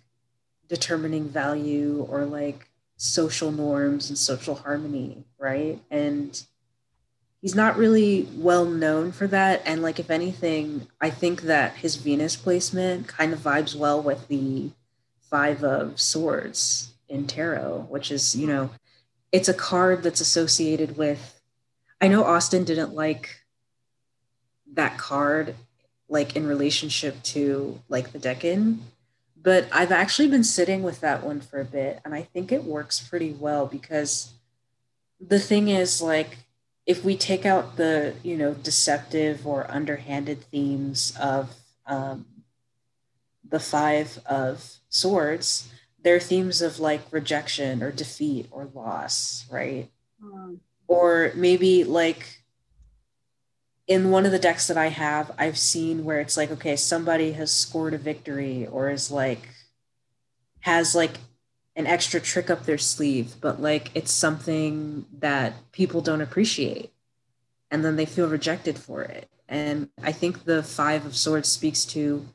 determining value or like social norms and social harmony, right? And he's not really well known for that. And like, if anything, I think that his Venus placement kind of vibes well with the Five of Swords in tarot, which is, you know, it's a card that's associated with, I know Austin didn't like that card, like in relationship to like the Decan, but I've actually been sitting with that one for a bit. And I think it works pretty well because the thing is like, if we take out the, you know, deceptive or underhanded themes of um, the Five of Swords, they're themes of like rejection or defeat or loss, right? Mm. Or maybe like in one of the decks that I have, I've seen where it's like, okay, somebody has scored a victory or is like, has like an extra trick up their sleeve, but like it's something that people don't appreciate and then they feel rejected for it. And I think the Five of Swords speaks to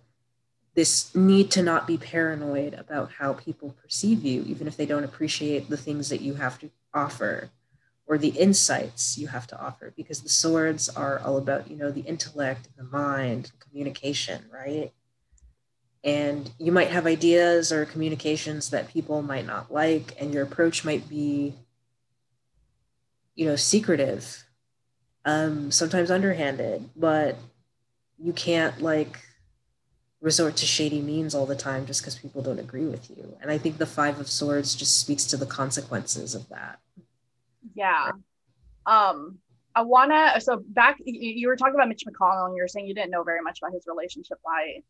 this need to not be paranoid about how people perceive you, even if they don't appreciate the things that you have to offer or the insights you have to offer, because the swords are all about, you know, the intellect, the mind, communication, right? And you might have ideas or communications that people might not like, and your approach might be, you know, secretive, um, sometimes underhanded, but you can't like resort to shady means all the time just because people don't agree with you. And I think the Five of Swords just speaks to the consequences of that. Yeah. Um, I want to, so back, you were talking about Mitch McConnell and you were saying you didn't know very much about his relationship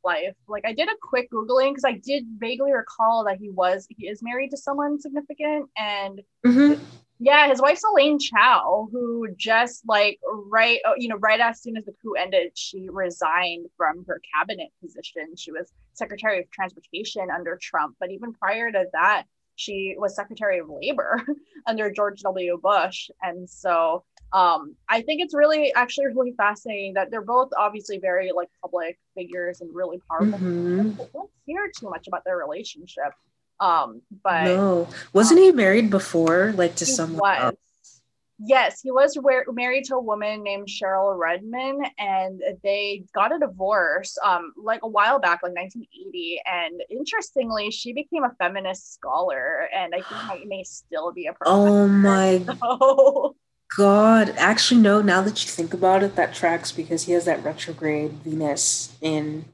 life. Like, I did a quick Googling because I did vaguely recall that he was, he is married to someone significant. And mm-hmm. yeah, his wife's Elaine Chao, who just like, right, you know, right as soon as the coup ended, she resigned from her cabinet position. She was Secretary of Transportation under Trump. But even prior to that, she was Secretary of Labor under George W. Bush. And so um, I think it's really actually really fascinating that they're both obviously very like public figures and really powerful. Mm-hmm. People don't hear too much about their relationship. Um, but no, wasn't um, he married before, like to someone was. else? Yes, he was re- married to a woman named Cheryl Redman, and they got a divorce um, like a while back, like nineteen eighty. And interestingly, she became a feminist scholar, and I think I may still be a professor. Oh my so. God! Actually, no. Now that you think about it, that tracks because he has that retrograde Venus in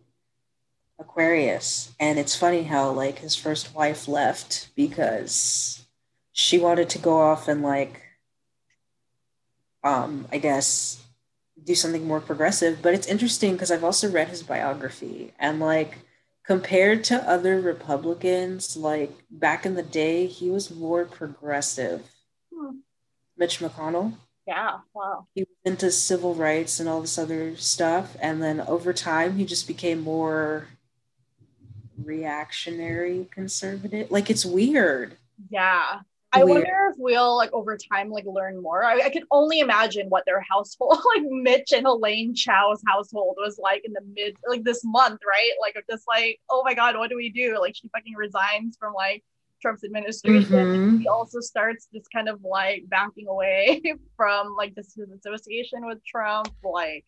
Aquarius, and it's funny how like his first wife left because she wanted to go off and like. Um, I guess, do something more progressive. But it's interesting because I've also read his biography and like compared to other Republicans, like back in the day, he was more progressive. Hmm. Mitch McConnell. Yeah. Wow. He was into civil rights and all this other stuff. And then over time, he just became more reactionary conservative. Like it's weird. Yeah. I Weird. wonder if we'll like over time like learn more. I, I can only imagine what their household, like Mitch and Elaine Chao's household, was like in the mid like this month, right? Like just like, oh my God, what do we do? Like she fucking resigns from like Trump's administration. Mm-hmm. And he also starts this kind of like backing away from like this his association with Trump. Like,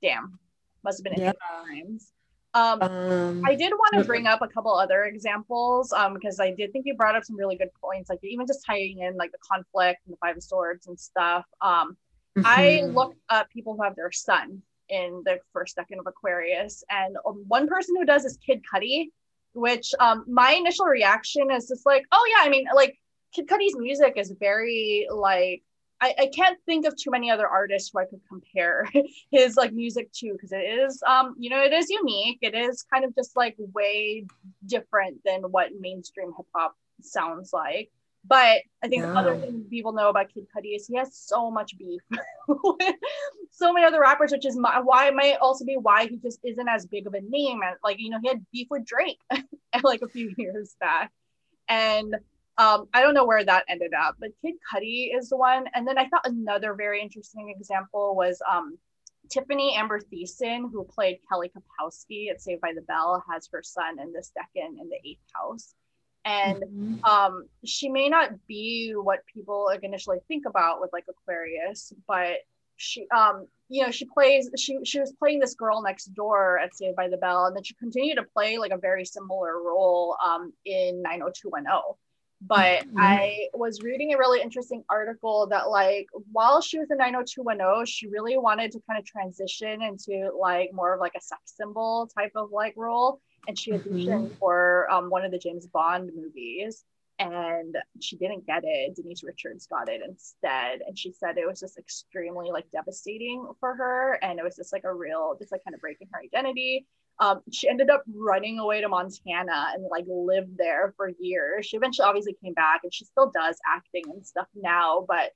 damn, must have been yeah. interesting times. Um, um I did want to bring up a couple other examples um because I did think you brought up some really good points, like even just tying in like the conflict and the Five of Swords and stuff. um mm-hmm. I looked up people who have their sun in the first second of Aquarius, and one person who does is Kid Cudi, which um my initial reaction is just like, oh yeah, I mean like Kid Cudi's music is very like I, I can't think of too many other artists who I could compare his like music to, because it is, um, you know, it is unique. It is kind of just like way different than what mainstream hip hop sounds like. But I think yeah. the other thing people know about Kid Cudi is he has so much beef with so many other rappers, which is my, why might also be why he just isn't as big of a name. And like, you know, he had beef with Drake like a few years back. And Um, I don't know where that ended up, but Kid Cudi is the one. And then I thought another very interesting example was um, Tiffany Amber Thiessen, who played Kelly Kapowski at Saved by the Bell, has her son in the second and the eighth house. And mm-hmm. um, she may not be what people like, initially think about with like Aquarius, but she, um, you know, she plays, she, she was playing this girl next door at Saved by the Bell, and then she continued to play like a very similar role um, in nine oh two one oh. But mm-hmm. I was reading a really interesting article that like while she was in nine oh two one oh, she really wanted to kind of transition into like more of like a sex symbol type of like role, and she auditioned mm-hmm. for um, one of the James Bond movies, and she didn't get it. Denise Richards got it instead, and she said it was just extremely like devastating for her, and it was just like a real just like kind of breaking her identity. Um, she ended up running away to Montana and like lived there for years. She eventually obviously came back, and she still does acting and stuff now, but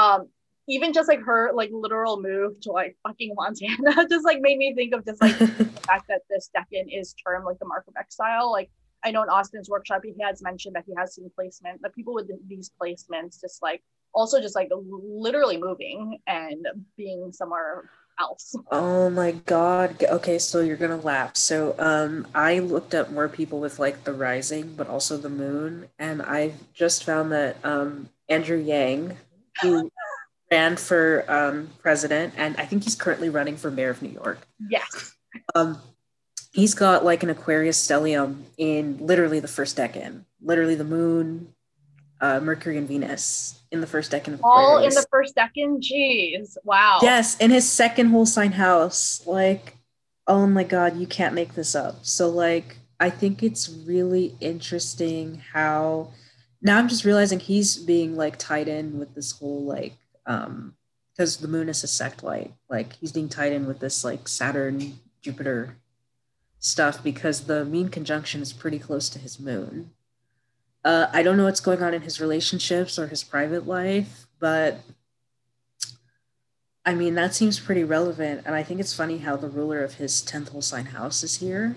um, even just like her like literal move to like fucking Montana just like made me think of just like the fact that this second is termed like the mark of exile. Like I know in Austin's workshop, he has mentioned that he has some placement, but people with these placements just like also just like literally moving and being somewhere else. Oh my God. Okay, so you're gonna laugh. So um I looked up more people with like the rising but also the moon, and I just found that um Andrew Yang, who ran for um president, and I think he's currently running for mayor of New York. Yes. Um he's got like an Aquarius stellium in literally the first decan, literally the moon, Uh, Mercury and Venus in the first decan of Aquarius. All in the first decan? Jeez. Wow. Yes, in his second whole sign house. Like, oh my God, you can't make this up. So like, I think it's really interesting how, now I'm just realizing he's being like tied in with this whole like um, because the moon is a sextile. Like he's being tied in with this like Saturn, Jupiter stuff because the mean conjunction is pretty close to his moon. Uh, I don't know what's going on in his relationships or his private life, but I mean, that seems pretty relevant. And I think it's funny how the ruler of his tenth whole sign house is here.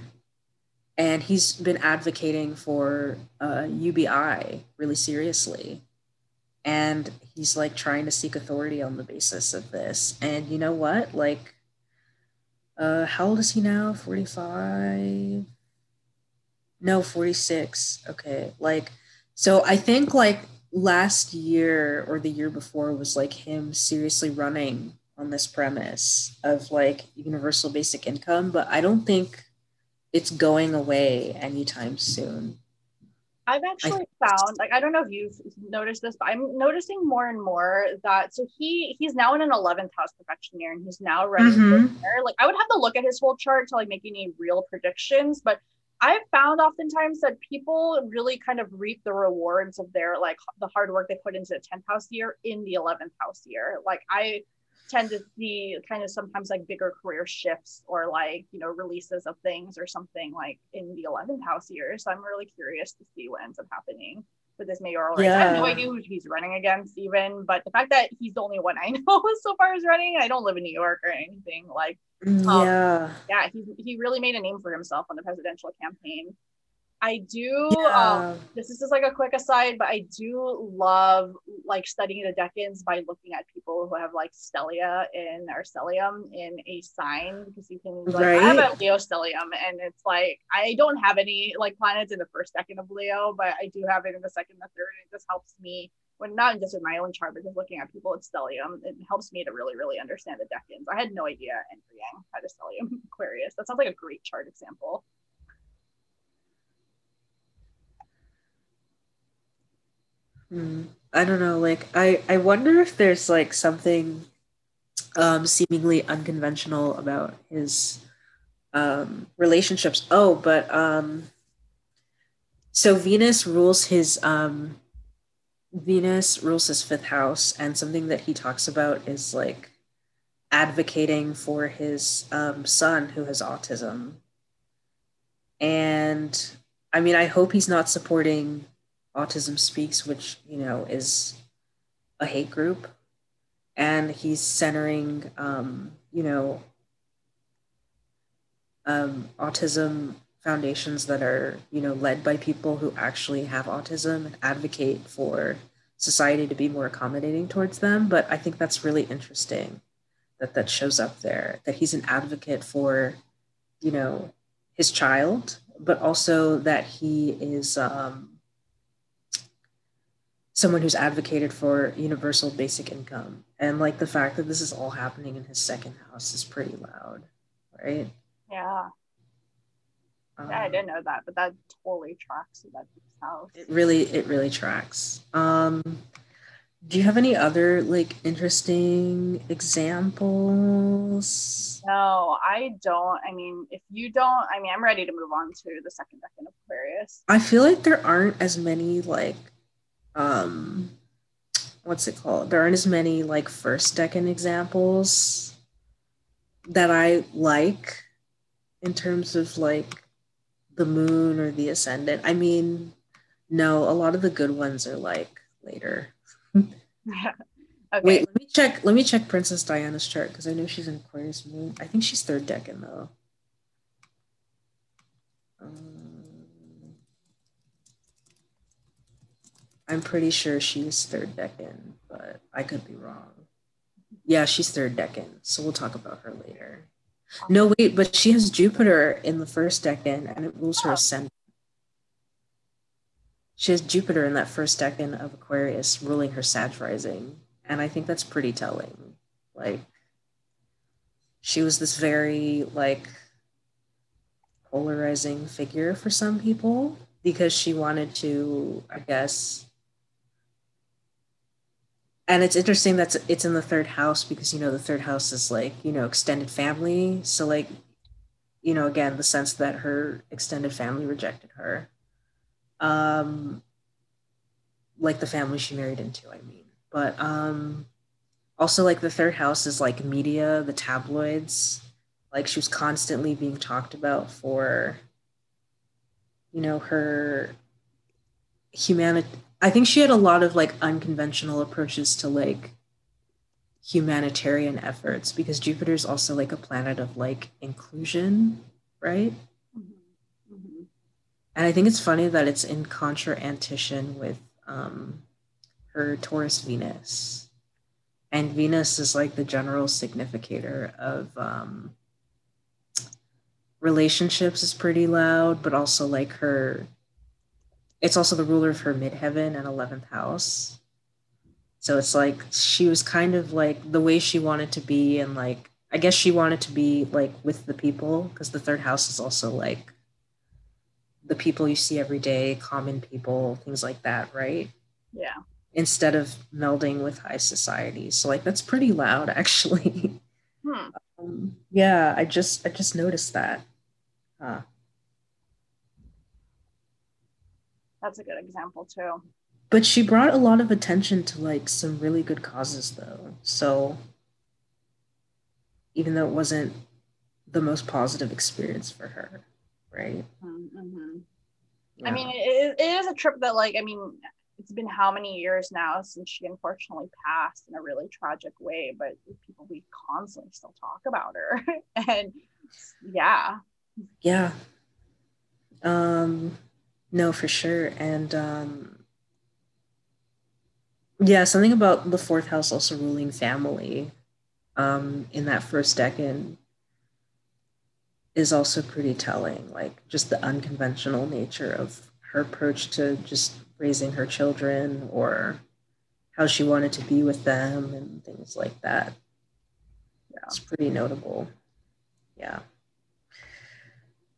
And he's been advocating for uh, U B I really seriously. And he's like trying to seek authority on the basis of this. And you know what? Like, uh, how old is he now? forty-five? No, forty-six. Okay. Like, so I think like last year or the year before was like him seriously running on this premise of like universal basic income. But I don't think it's going away anytime soon. I've actually found, like, I don't know if you've noticed this, but I'm noticing more and more that, so he he's now in an eleventh house perfection year, and he's now running mm-hmm. like, I would have to look at his whole chart to, like, make any real predictions, but I've found oftentimes that people really kind of reap the rewards of their, like, the hard work they put into the tenth house year in the eleventh house year. Like, I tend to see kind of sometimes, like, bigger career shifts or, like, you know, releases of things or something, like, in the eleventh house year. So I'm really curious to see what ends up happening with this mayoral race. Yeah. I have no idea who he's running against even, but the fact that he's the only one I know so far is running. I don't live in New York or anything. Like, um, yeah, yeah, he, he really made a name for himself on the presidential campaign. I do, yeah. um, this is just like a quick aside, but I do love like studying the decans by looking at people who have like stellium in or stellium in a sign, because you can be like, right. I have a Leo stellium, and it's like, I don't have any like planets in the first decan of Leo, but I do have it in the second, the third, and it just helps me, when not just in my own chart, but just looking at people with stellium, it helps me to really, really understand the decans. I had no idea Andrew Yang had a stellium in Aquarius. That sounds like a great chart example. I don't know, like I, I wonder if there's like something um, seemingly unconventional about his um, relationships. Oh, but um, so Venus rules his um, Venus rules his fifth house, and something that he talks about is like advocating for his um, son who has autism. And I mean, I hope he's not supporting Autism Speaks, which, you know, is a hate group, and he's centering, um, you know, um, autism foundations that are, you know, led by people who actually have autism and advocate for society to be more accommodating towards them. But I think that's really interesting that that shows up there, that he's an advocate for, you know, his child, but also that he is, um, someone who's advocated for universal basic income. And like the fact that this is all happening in his second house is pretty loud, right? Yeah. Um, yeah, I didn't know that, but that totally tracks with that house. It really, it really tracks. Um, do you have any other like interesting examples? No, I don't. I mean, if you don't, I mean, I'm ready to move on to the second decan of Aquarius. I feel like there aren't as many like, Um, what's it called? There aren't as many like first decan examples that I like in terms of like the moon or the ascendant. I mean, no, a lot of the good ones are like later. Okay. Wait, let me check. Let me check Princess Diana's chart, because I know she's in Aquarius moon. I think she's third decan though. Um, I'm pretty sure she's third decan, but I could be wrong. Yeah, she's third decan, so we'll talk about her later. No, wait, but she has Jupiter in the first decan, and it rules her ascendant. She has Jupiter in that first decan of Aquarius, ruling her Sag rising, and I think that's pretty telling. Like, she was this very, like, polarizing figure for some people, because she wanted to, I guess, and it's interesting that it's in the third house, because, you know, the third house is like, you know, extended family. So like, you know, again, the sense that her extended family rejected her. Um, like the family she married into, I mean, but um, Also, like, the third house is like media, the tabloids. Like, she was constantly being talked about for, you know, her humanity. I think she had a lot of like unconventional approaches to like humanitarian efforts, because Jupiter is also like a planet of like inclusion, right? Mm-hmm. Mm-hmm. And I think it's funny that it's in contra-antition with um, her Taurus Venus. And Venus is like the general significator of um, relationships is pretty loud, but also like her, it's also the ruler of her midheaven and eleventh house. So it's like, she was kind of like the way she wanted to be. And like, I guess she wanted to be like with the people, because the third house is also like the people you see every day, common people, things like that. Right. Yeah. Instead of melding with high society. So like, that's pretty loud actually. Hmm. Um, yeah. I just, I just noticed that. Huh. That's a good example too. But she brought a lot of attention to like some really good causes though. So even though it wasn't the most positive experience for her, right? Mm-hmm. Yeah. I mean, it, it is a trip that like, I mean, it's been how many years now since she unfortunately passed in a really tragic way, but people, we constantly still talk about her. And yeah. Yeah. Um, no, for sure. And, um, yeah, something about the fourth house also ruling family um, in that first decan is also pretty telling, like just the unconventional nature of her approach to just raising her children or how she wanted to be with them and things like that. Yeah, it's pretty notable. Yeah.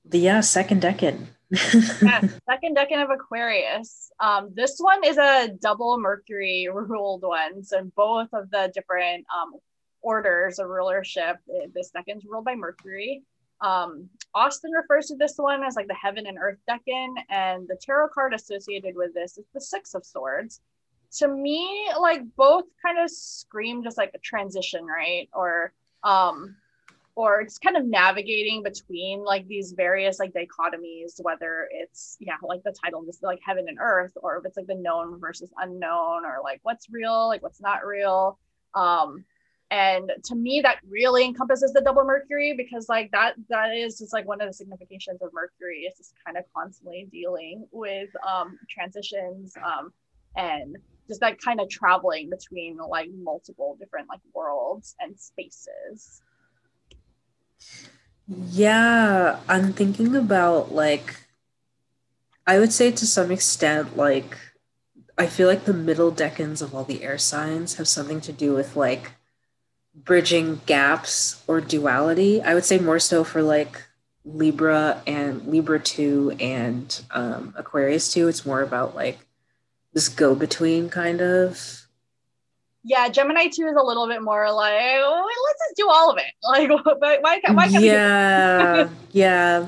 The yeah, second decan. Yeah, second decan of Aquarius. Um, this one is a double Mercury ruled one. So in both of the different um, orders of rulership, this decan is ruled by Mercury. Um, Austin refers to this one as like the heaven and earth decan, and the tarot card associated with this is the Six of Swords. To me, like both kind of scream just like a transition, right? Or um, or it's kind of navigating between like these various like dichotomies, whether it's, yeah, like the title, just like heaven and earth, or if it's like the known versus unknown, or like what's real, like what's not real. Um, and to me, that really encompasses the double Mercury, because like that, that is just like one of the significations of Mercury. It's just kind of constantly dealing with um, transitions um, and just that kind of traveling between like multiple different like worlds and spaces. Yeah, I'm thinking about like, I would say to some extent, like, I feel like the middle decans of all the air signs have something to do with like bridging gaps or duality. I would say more so for like Libra and Libra two and um, Aquarius two, it's more about like this go-between kind of. Yeah, Gemini two is a little bit more like, oh, let's just do all of it. Like, why, why can't we? Yeah, do- yeah.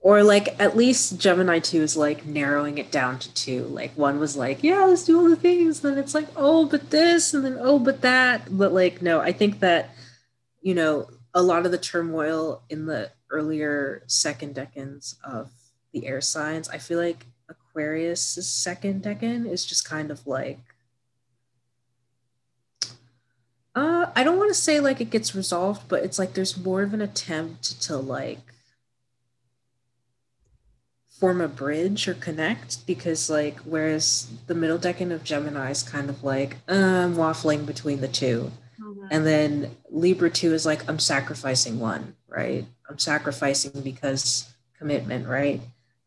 Or like, at least Gemini two is like narrowing it down to two. Like one was like, yeah, let's do all the things. And then it's like, oh, but this, and then, oh, but that. But like, no, I think that, you know, a lot of the turmoil in the earlier second decans of the air signs, I feel like Aquarius's second decan is just kind of like, Uh, I don't want to say like it gets resolved, but it's like there's more of an attempt to like form a bridge or connect, because like whereas the middle decan of Gemini is kind of like uh, I'm waffling between the two, mm-hmm. and then Libra two is like I'm sacrificing one, right? I'm sacrificing because commitment, right?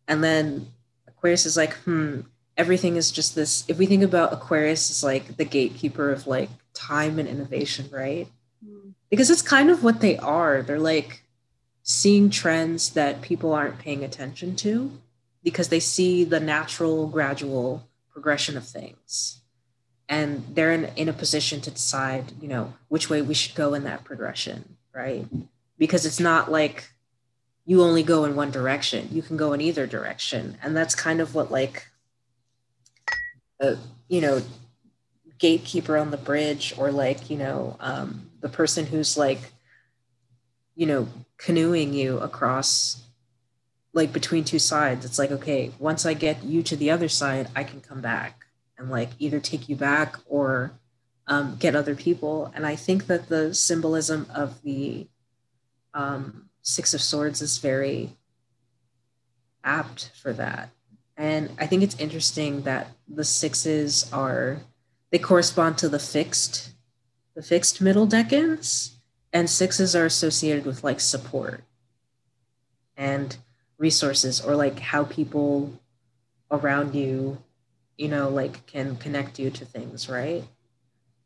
And then Aquarius is like, hmm, everything is just this. If we think about Aquarius as like the gatekeeper of like time and innovation, right? Mm. Because it's kind of what they are. They're like seeing trends that people aren't paying attention to because they see the natural gradual progression of things. And they're in, in a position to decide, you know, which way we should go in that progression, right? Because it's not like you only go in one direction. You can go in either direction. And that's kind of what like, uh, you know, gatekeeper on the bridge, or like, you know, um, the person who's like, you know, canoeing you across, like between two sides. It's like, okay, once I get you to the other side, I can come back and like either take you back or um, get other people. And I think that the symbolism of the um, Six of Swords is very apt for that. And I think it's interesting that the sixes are, they correspond to the fixed, the fixed middle decans, and sixes are associated with like support and resources, or like how people around you, you know, like can connect you to things, right?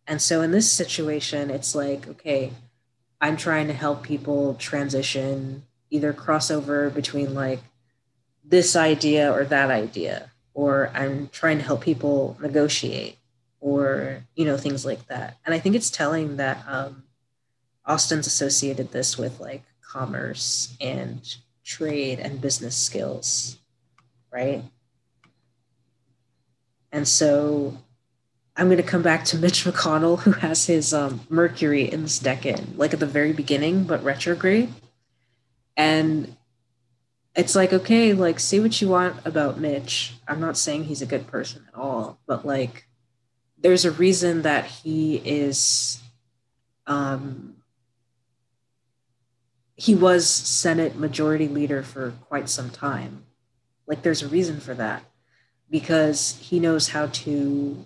And so in this situation, it's like, okay, I'm trying to help people transition, either crossover between like this idea or that idea, or I'm trying to help people negotiate, or, you know, things like that. And I think it's telling that um, Austin's associated this with like commerce and trade and business skills, right? And so I'm going to come back to Mitch McConnell, who has his um, Mercury in this decan, like at the very beginning, but retrograde. And it's like, okay, like, say what you want about Mitch. I'm not saying he's a good person at all, but like, there's a reason that he is, um, he was Senate Majority Leader for quite some time. Like, there's a reason for that, because he knows how to,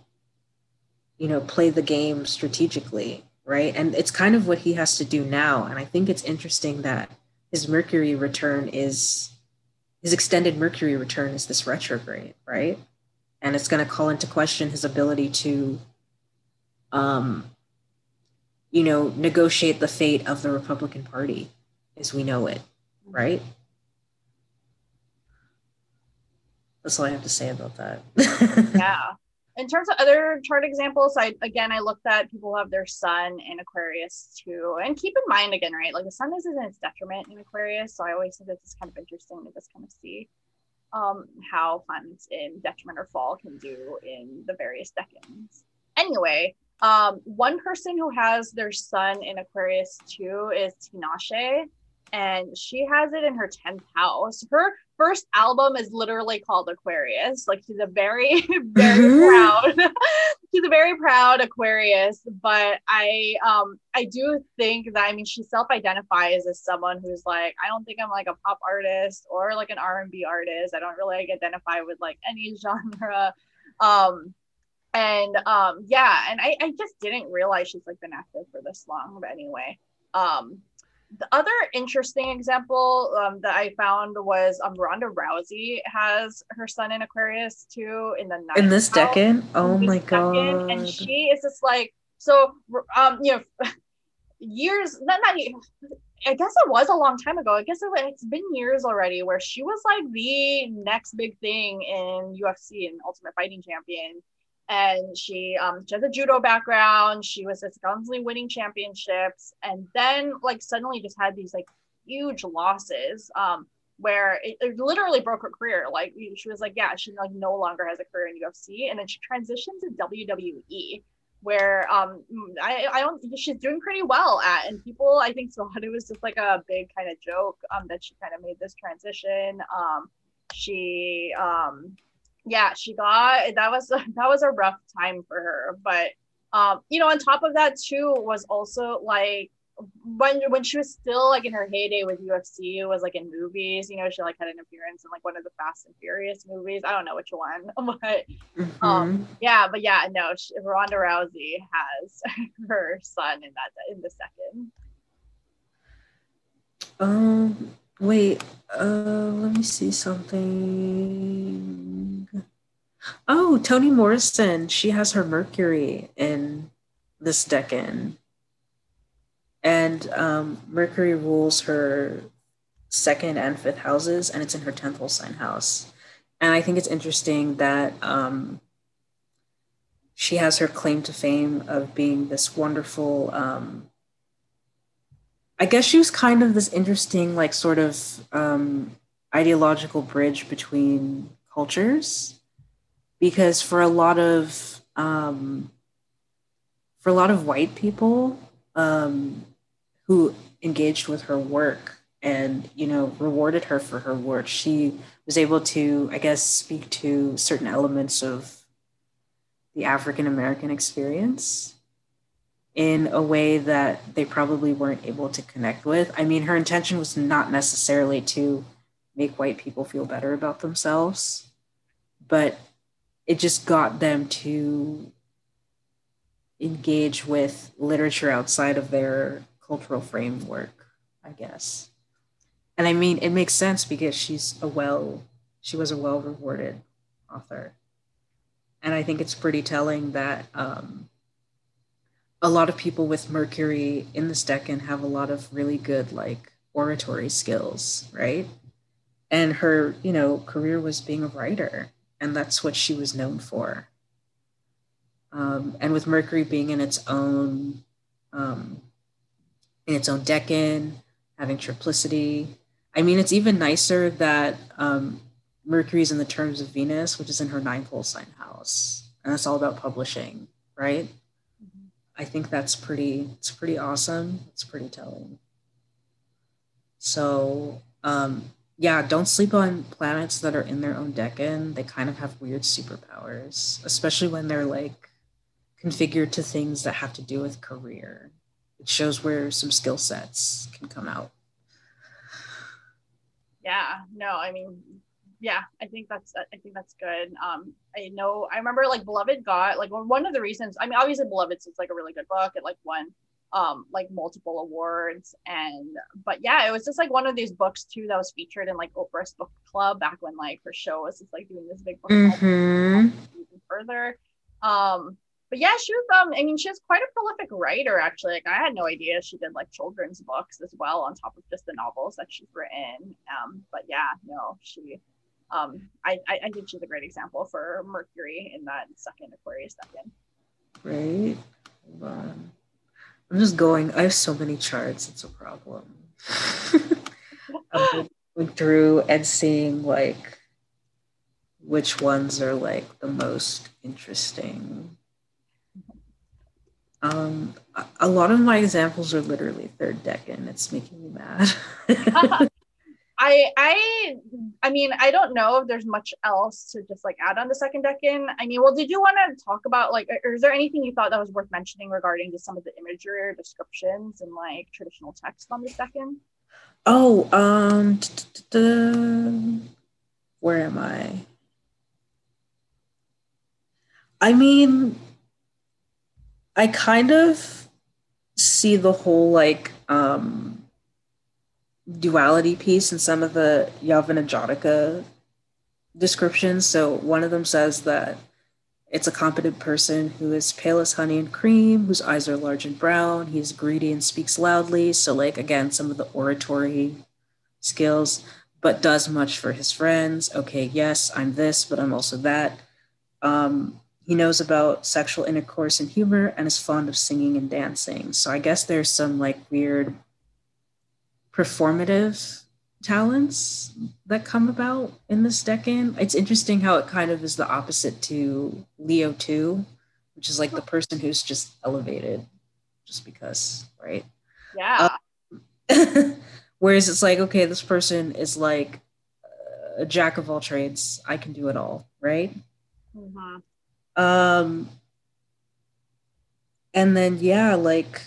you know, play the game strategically, right? And it's kind of what he has to do now. And I think it's interesting that his Mercury return is, his extended Mercury return is this retrograde, right? And it's going to call into question his ability to, um, you know, negotiate the fate of the Republican Party as we know it, right? That's all I have to say about that. Yeah. In terms of other chart examples, I again, I looked at people have their sun in Aquarius too. And keep in mind again, right, like the sun is in its detriment in Aquarius. So I always think it's kind of interesting to just kind of see um, how planets in detriment or fall can do in the various decans. Anyway, um, one person who has their sun in Aquarius too is Tinashe. And she has it in her tenth house. Her first album is literally called Aquarius. Like, she's a very, very proud, she's a very proud Aquarius. But I, um, I do think that, I mean, she self-identifies as someone who's like, I don't think I'm like a pop artist or like an R and B artist. I don't really like, identify with like any genre. Um, and um, yeah, and I, I just didn't realize she's like been active for this long. But anyway, um, the other interesting example um, that I found was um, Ronda Rousey has her son in Aquarius too, in the ninth in this house, decan. Oh my god! And she is just like, so. Um, you know, years. Not, not. I guess it was a long time ago. I guess it, it's been years already, where she was like the next big thing in U F C and Ultimate Fighting Champion. And she, um, she has a judo background. She was just constantly winning championships, and then like suddenly just had these like huge losses, um, where it, it literally broke her career. Like, she was like, yeah, she like no longer has a career in U F C, and then she transitioned to W W E, where um, I, I don't, she's doing pretty well at, and people I think thought it was just like a big kind of joke um, that she kind of made this transition. Um, she. Um, Yeah, she got, that was, that was a rough time for her. But, um, you know, on top of that too, was also like, when, when she was still like in her heyday with U F C, it was like in movies, you know, she like had an appearance in like one of the Fast and Furious movies. I don't know which one, but mm-hmm. um, yeah, but yeah, no, she, Ronda Rousey has her son in that, in the second. Um, wait, uh, let me see something. Oh, Toni Morrison, she has her Mercury in this decan. And um, Mercury rules her second and fifth houses, and it's in her tenth whole sign house. And I think it's interesting that um, she has her claim to fame of being this wonderful, um, I guess she was kind of this interesting, like sort of um, ideological bridge between cultures. Because for a lot of um, for a lot of white people um, who engaged with her work and, you know, rewarded her for her work, she was able to, I guess, speak to certain elements of the African-American experience in a way that they probably weren't able to connect with. I mean, her intention was not necessarily to make white people feel better about themselves, but it just got them to engage with literature outside of their cultural framework, I guess. And I mean, it makes sense because she's a well, she was a well-rewarded author. And I think it's pretty telling that um, a lot of people with Mercury in this decan have a lot of really good, like, oratory skills, right? And her, you know, career was being a writer, and that's what she was known for. Um, and with Mercury being in its own, um, in its own decan, having triplicity, I mean, it's even nicer that um, Mercury's in the terms of Venus, which is in her ninth whole sign house, and that's all about publishing, right? Mm-hmm. I think that's pretty. It's pretty awesome. It's pretty telling. So. Um, Yeah, don't sleep on planets that are in their own decan. They kind of have weird superpowers, especially when they're like configured to things that have to do with career. It shows where some skill sets can come out. Yeah, no, I mean, yeah, I think that's I think that's good. Um, I know I remember like Beloved got like one of the reasons. I mean, obviously Beloved is like a really good book. It like won Um, like multiple awards, and but yeah, it was just like one of these books too that was featured in like Oprah's book club back when like her show was just like doing this big book club. Mm-hmm. Even further, um, but yeah, she was um, I mean, she was quite a prolific writer actually. Like I had no idea she did like children's books as well on top of just the novels that she's written. Um, but yeah, no, she, um, I, I I think she's a great example for Mercury in that second Aquarius second. Right. Hold on. I'm just going, I have so many charts, it's a problem. I'm going through and seeing like which ones are like the most interesting. Um, a lot of my examples are literally third decan. It's making me mad. I I I mean, I don't know if there's much else to just like add on the second decan. I mean, well, did you want to talk about like, or is there anything you thought that was worth mentioning regarding just some of the imagery or descriptions and like traditional text on the second? Oh, um, where am I? I mean, I kind of see the whole like, um, duality piece in some of the Yavanajataka descriptions. So one of them says that it's a competent person who is pale as honey and cream, whose eyes are large and brown. He's greedy and speaks loudly. So like, again, some of the oratory skills, but does much for his friends. Okay, yes, I'm this, but I'm also that. Um, he knows about sexual intercourse and humor and is fond of singing and dancing. So I guess there's some like weird performative talents that come about in this decan. It's interesting how it kind of is the opposite to Leo two, which is like the person who's just elevated just because, right? Yeah. Um, whereas it's like, okay, this person is like a jack of all trades. I can do it all, right? Mm-hmm. Um, and then, yeah, like,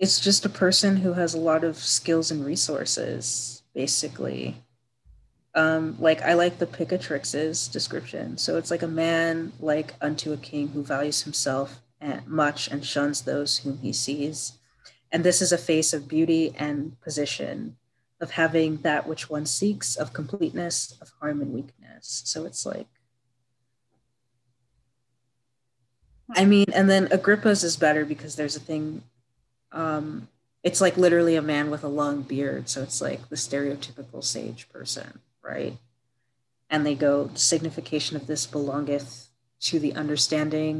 it's just a person who has a lot of skills and resources, basically. Um, like, I like the Picatrix's description. So it's like a man like unto a king who values himself much and shuns those whom he sees. And this is a face of beauty and position, of having that which one seeks, of completeness, of harm and weakness. So it's like, I mean, and then Agrippa's is better because there's a thing, Um, it's like literally a man with a long beard. So it's like the stereotypical sage person, right? And they go, the signification of this belongeth to the understanding,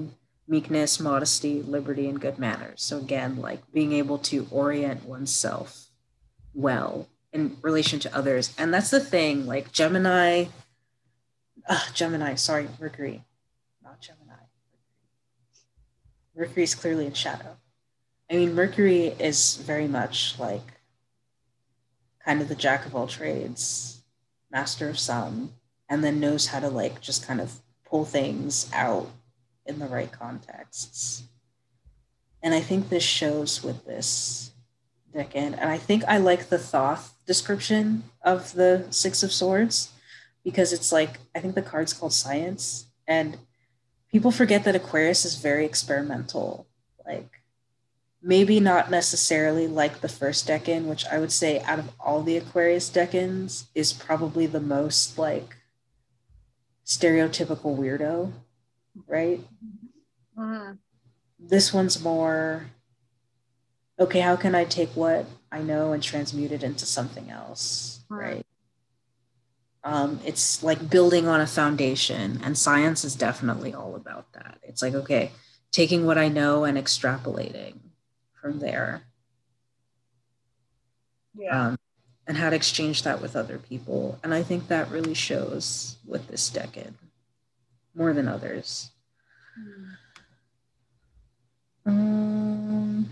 meekness, modesty, liberty, and good manners. So again, like being able to orient oneself well in relation to others. And that's the thing, like Gemini, uh, Gemini, sorry, Mercury, not Gemini. Mercury is clearly in shadow. I mean, Mercury is very much like kind of the jack of all trades, master of some, and then knows how to like just kind of pull things out in the right contexts. And I think this shows with this decade. And I think I like the Thoth description of the Six of Swords, because it's like, I think the card's called Science. And people forget that Aquarius is very experimental, like maybe not necessarily like the first decan, which I would say out of all the Aquarius decans is probably the most like stereotypical weirdo, right? Mm-hmm. This one's more, okay, how can I take what I know and transmute it into something else, mm-hmm. right? Um, it's like building on a foundation, and science is definitely all about that. It's like, okay, taking what I know and extrapolating from there. Yeah. Um, and how to exchange that with other people. And I think that really shows with this decade more than others. Mm. Um,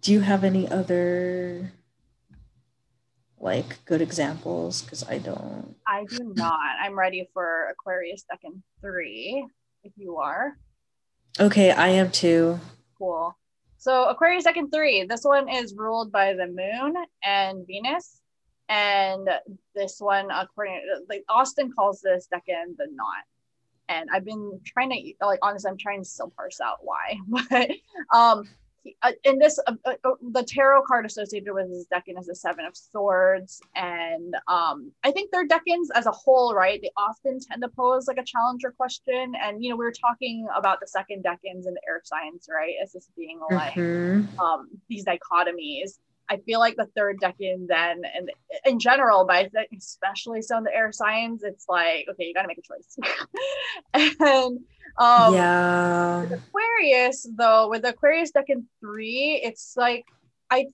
do you have any other like good examples? Because I don't. I do not. I'm ready for Aquarius Decan three, if you are. Okay, I am too. Cool. So Aquarius Decan three, this one is ruled by the moon and Venus. And this one, according like Austin calls this decan the knot. And I've been trying to, like, honestly, I'm trying to still parse out why. But um, in this, uh, uh, the tarot card associated with this decan is the Seven of Swords. And um, I think their decans as a whole, right, they often tend to pose like a challenger question. And, you know, we were talking about the second decans in the air signs, right, as this being like mm-hmm. um, these dichotomies. I feel like the third decan then, and in general, but I think especially so in the air signs, it's like, okay, you got to make a choice. and um, yeah. With Aquarius, though, with Aquarius decan three, it's like, I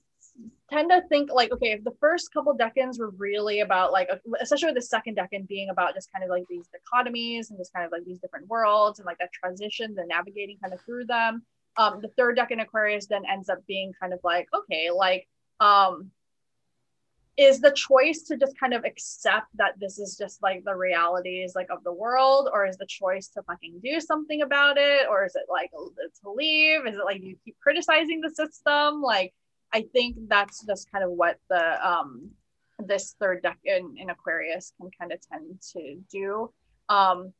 tend to think like, okay, if the first couple decans were really about like, especially with the second decan being about just kind of like these dichotomies and just kind of like these different worlds and like that transition and navigating kind of through them. Um, the third decan Aquarius then ends up being kind of like, okay, like, um is the choice to just kind of accept that this is just like the realities like of the world, or is the choice to fucking do something about it, or is it like to leave, is it like you keep criticizing the system? Like I think that's just kind of what the um this third decan in Aquarius can kind of tend to do. um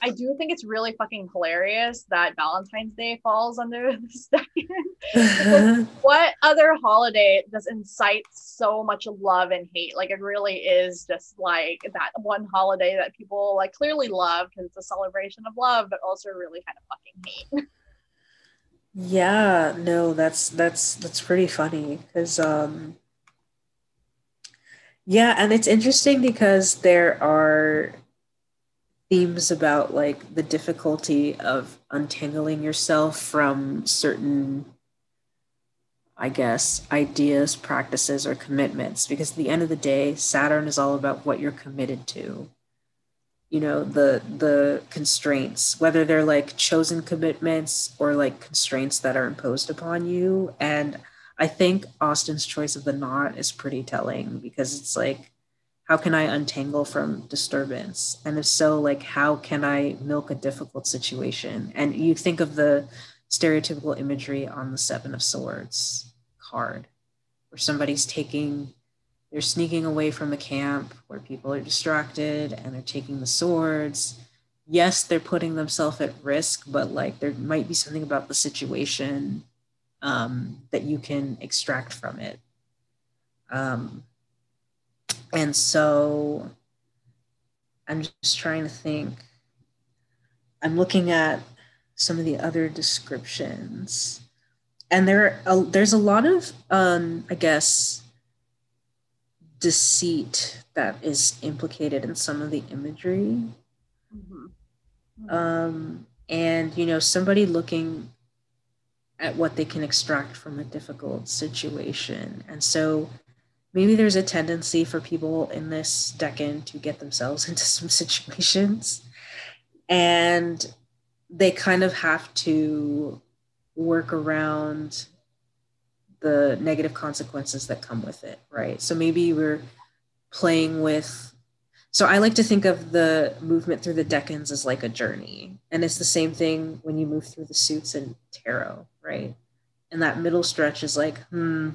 I do think it's really fucking hilarious that Valentine's Day falls under this decan. What other holiday does incite so much love and hate? Like it really is just like that one holiday that people like clearly love because it's a celebration of love, but also really kind of fucking hate. Yeah, no, that's that's that's pretty funny because um yeah, and it's interesting because there are themes about like the difficulty of untangling yourself from certain, I guess, ideas, practices, or commitments. Because at the end of the day, Saturn is all about what you're committed to. You know, the the constraints, whether they're like chosen commitments or like constraints that are imposed upon you. And I think Austin's choice of the knot is pretty telling because it's like, how can I untangle from disturbance? And if so, like, how can I milk a difficult situation? And you think of the stereotypical imagery on the Seven of Swords card, where somebody's taking, they're sneaking away from a camp where people are distracted and they're taking the swords. Yes, they're putting themselves at risk, but like there might be something about the situation um, that you can extract from it. Um, And so I'm just trying to think. I'm looking at some of the other descriptions. And there are, uh, there's a lot of, um, I guess, deceit that is implicated in some of the imagery. Mm-hmm. Um, and, you know, somebody looking at what they can extract from a difficult situation. And so maybe there's a tendency for people in this decan to get themselves into some situations and they kind of have to work around the negative consequences that come with it, right? So maybe we're playing with, so I like to think of the movement through the decans as like a journey. And it's the same thing when you move through the suits and tarot, right? And that middle stretch is like, hmm,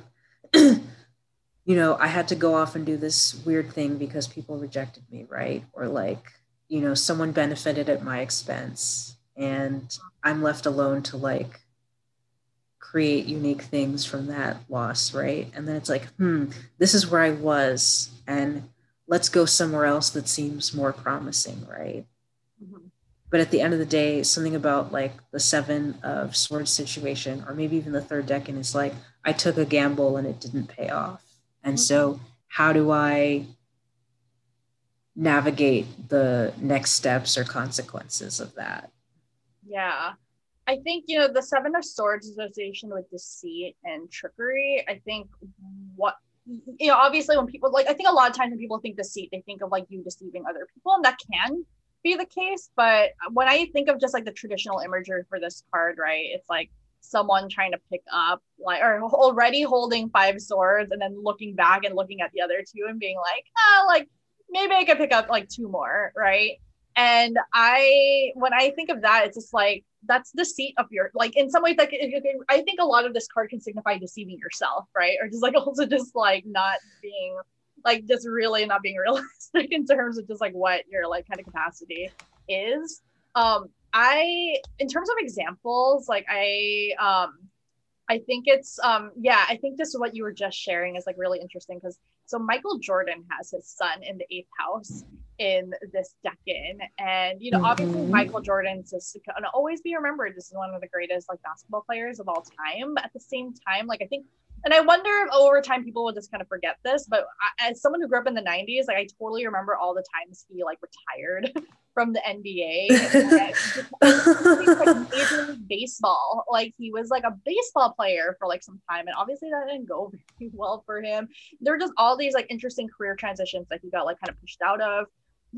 you know, I had to go off and do this weird thing because people rejected me, right? Or like, you know, someone benefited at my expense and I'm left alone to like create unique things from that loss, right? And then it's like, hmm, this is where I was and let's go somewhere else that seems more promising, right? Mm-hmm. But at the end of the day, something about like the seven of swords situation, or maybe even the third decan, is like, I took a gamble and it didn't pay off. And mm-hmm. so how do I navigate the next steps or consequences of that? Yeah. I think, you know, the seven of swords association with deceit and trickery, I think what, you know, obviously when people, like, I think a lot of times when people think deceit, they think of like you deceiving other people, and that can be the case. But when I think of just like the traditional imagery for this card, right, it's like someone trying to pick up, like, or already holding five swords and then looking back and looking at the other two and being like, ah, like maybe I could pick up like two more, right? And I, when I think of that, it's just like, that's deceit of your, like, in some ways, like, if you can, I think a lot of this card can signify deceiving yourself, right? Or just like, also just like not being, like, just really not being realistic in terms of just like what your like kind of capacity is. Um, I, in terms of examples, like I, um, I think it's, um, yeah, I think this is what you were just sharing is like really interesting because, so Michael Jordan has his son in the eighth house in this decan. And, you know, obviously mm-hmm. Michael Jordan's just gonna always be remembered. This is one of the greatest like basketball players of all time. But at the same time, like I think, and I wonder if over time people will just kind of forget this, but I, as someone who grew up in the nineties, like I totally remember all the times he like retired from the N B A and like, just, like, Major League Baseball. Like he was like a baseball player for like some time, and obviously that didn't go very well for him. There were just all these like interesting career transitions that he got like kind of pushed out of.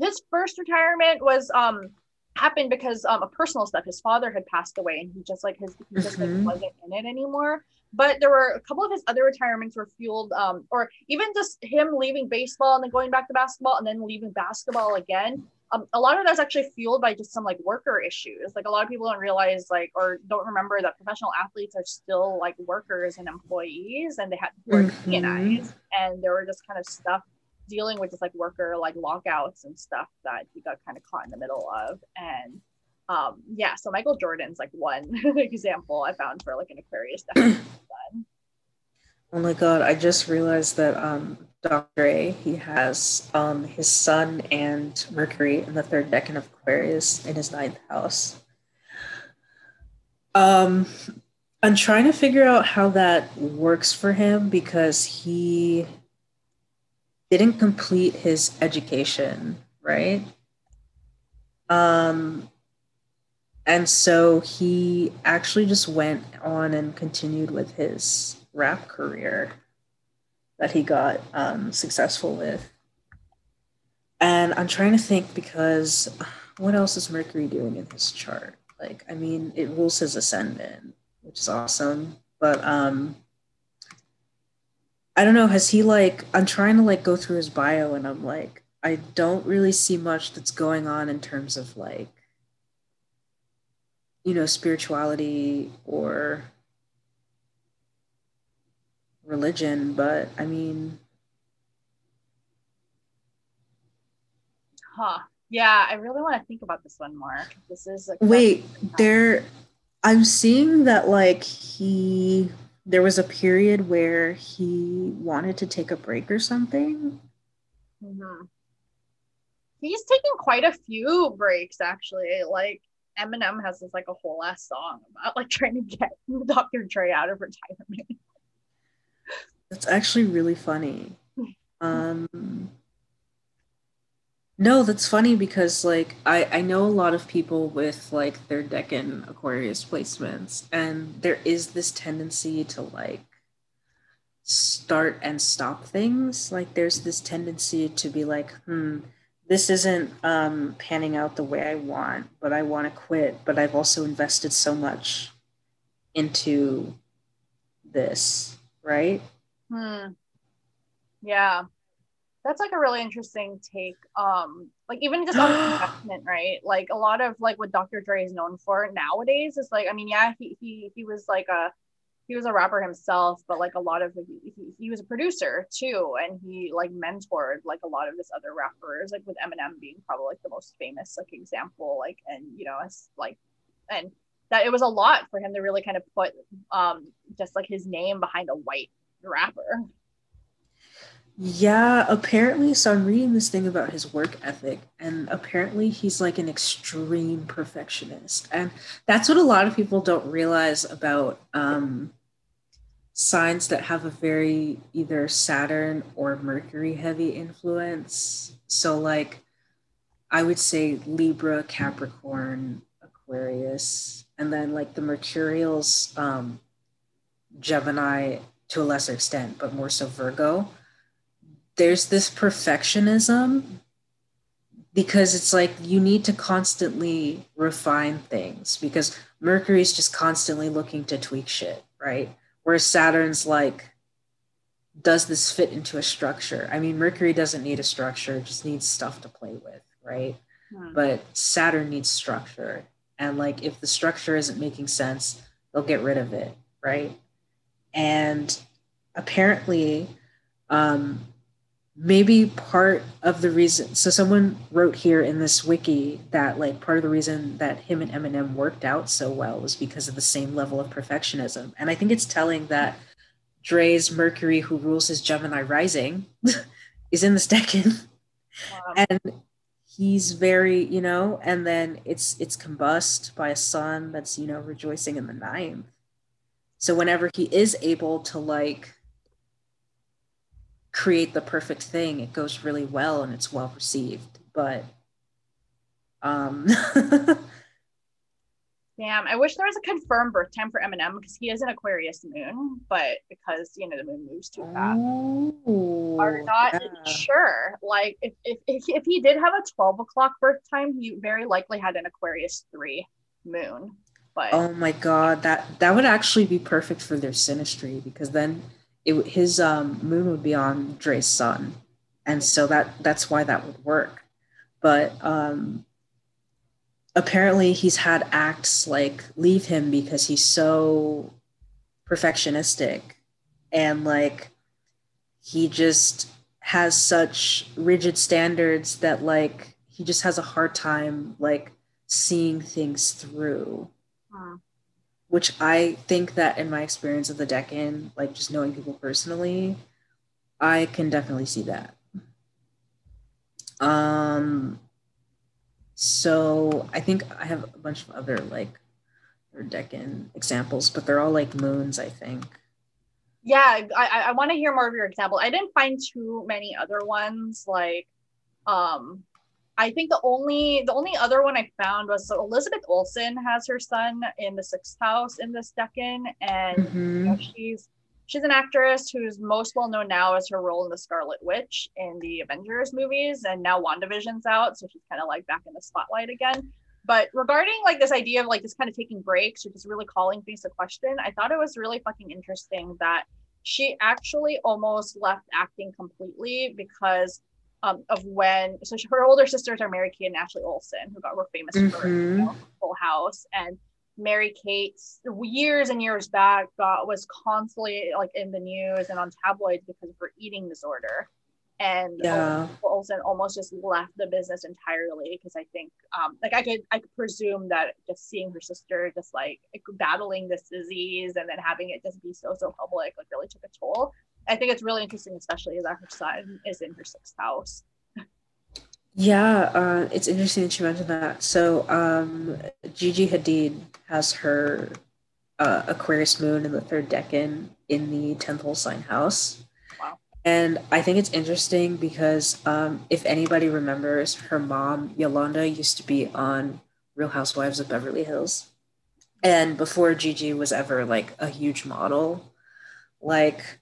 His first retirement was um happened because um of personal stuff. His father had passed away, and he just like his he just mm-hmm. like wasn't in it anymore. But there were a couple of his other retirements were fueled, um, or even just him leaving baseball and then going back to basketball and then leaving basketball again. Um, a lot of that's actually fueled by just some like worker issues. Like a lot of people don't realize like, or don't remember that professional athletes are still like workers and employees, and they had to work mm-hmm. unionized, and there were just kind of stuff dealing with just like worker, like lockouts and stuff that he got kind of caught in the middle of. And Um, yeah, so Michael Jordan's like one example I found for like an Aquarius deck. Oh my God, I just realized that um, Doctor Dre, he has um, his Sun and Mercury in the third decan of Aquarius in his ninth house. Um, I'm trying to figure out how that works for him because he didn't complete his education, right? Um. And so he actually just went on and continued with his rap career that he got um, successful with. And I'm trying to think because what else is Mercury doing in his chart? Like, I mean, it rules his ascendant, which is awesome. But um, I don't know, has he like, I'm trying to like go through his bio and I'm like, I don't really see much that's going on in terms of like, you know, spirituality or religion, but I mean. Huh. Yeah, I really want to think about this one more. This is like Wait, there, I'm seeing that like he, there was a period where he wanted to take a break or something. Mm-hmm. He's taken quite a few breaks actually, like Eminem has this like a whole ass song about like trying to get Doctor Dre out of retirement. That's actually really funny. Um, no, that's funny because like I, I know a lot of people with like their decan Aquarius placements, and there is this tendency to like start and stop things. Like there's this tendency to be like, hmm, this isn't um, panning out the way I want, but I want to quit. But I've also invested so much into this, right? Hmm. Yeah. That's like a really interesting take. Um, like even just on investment, right? Like a lot of like what Doctor Dre is known for nowadays is like, I mean, yeah, he he he was like a he was a rapper himself, but like a lot of he, he was a producer too, and he like mentored like a lot of this other rappers, like with Eminem being probably like the most famous like example, like and you know, it's like and that it was a lot for him to really kind of put um just like his name behind a white rapper. Yeah, apparently, so I'm reading this thing about his work ethic, and apparently he's like an extreme perfectionist. And that's what a lot of people don't realize about um, signs that have a very either Saturn or Mercury heavy influence. So like, I would say Libra, Capricorn, Aquarius, and then like the Mercurials, um, Gemini to a lesser extent, but more so Virgo. There's this perfectionism because it's like you need to constantly refine things because Mercury is just constantly looking to tweak shit, right? Whereas Saturn's like, does this fit into a structure? I mean, Mercury doesn't need a structure, it just needs stuff to play with, right? Yeah. But Saturn needs structure. And like, if the structure isn't making sense, they'll get rid of it, right? And apparently, um, maybe part of the reason, so someone wrote here in this wiki that like part of the reason that him and Eminem worked out so well was because of the same level of perfectionism. And I think it's telling that Dre's Mercury, who rules his Gemini rising, is in the second. Wow. And he's very, you know, and then it's it's combust by a sun that's, you know, rejoicing in the ninth. So whenever he is able to like create the perfect thing, it goes really well and it's well received. But um damn, I wish there was a confirmed birth time for Eminem because he is an Aquarius moon, but because you know the moon moves too fast. Ooh, are not yeah. sure like if, if, if, if he did have a twelve o'clock birth time, he very likely had an Aquarius three moon. But oh my god, that that would actually be perfect for their synastry because then It, his um, moon would be on Dre's sun, and so that that's why that would work. But um, apparently he's had acts like leave him because he's so perfectionistic, and like he just has such rigid standards that like he just has a hard time like seeing things through. Wow. Which I think that in my experience of the Decan, like just knowing people personally, I can definitely see that. Um, so I think I have a bunch of other like Decan examples, but they're all like moons, I think. Yeah, I, I wanna hear more of your example. I didn't find too many other ones. Like, um, I think the only the only other one I found was so Elizabeth Olsen has her son in the sixth house in this Decan, and mm-hmm. you know, she's she's an actress who's most well known now as her role in the Scarlet Witch in the Avengers movies, and now WandaVision's out, so she's kind of like back in the spotlight again. But regarding like this idea of like just kind of taking breaks or just really calling things to question, I thought it was really fucking interesting that she actually almost left acting completely because. Um, of when, so she, her older sisters are Mary Kate and Ashley Olsen, who got were famous mm-hmm. for you know, Full House, and Mary Kate years and years back got was constantly like in the news and on tabloids because of her eating disorder, and yeah. Olsen almost just left the business entirely because I think um, like I could I could presume that just seeing her sister just like battling this disease and then having it just be so so public like really took a toll. I think it's really interesting, especially that her son is in her sixth house. Yeah, uh, it's interesting that you mentioned that. So um, Gigi Hadid has her uh, Aquarius moon in the third Decan in the tenth whole sign house. Wow. And I think it's interesting because um, if anybody remembers, her mom, Yolanda, used to be on Real Housewives of Beverly Hills. And before Gigi was ever like a huge model, like...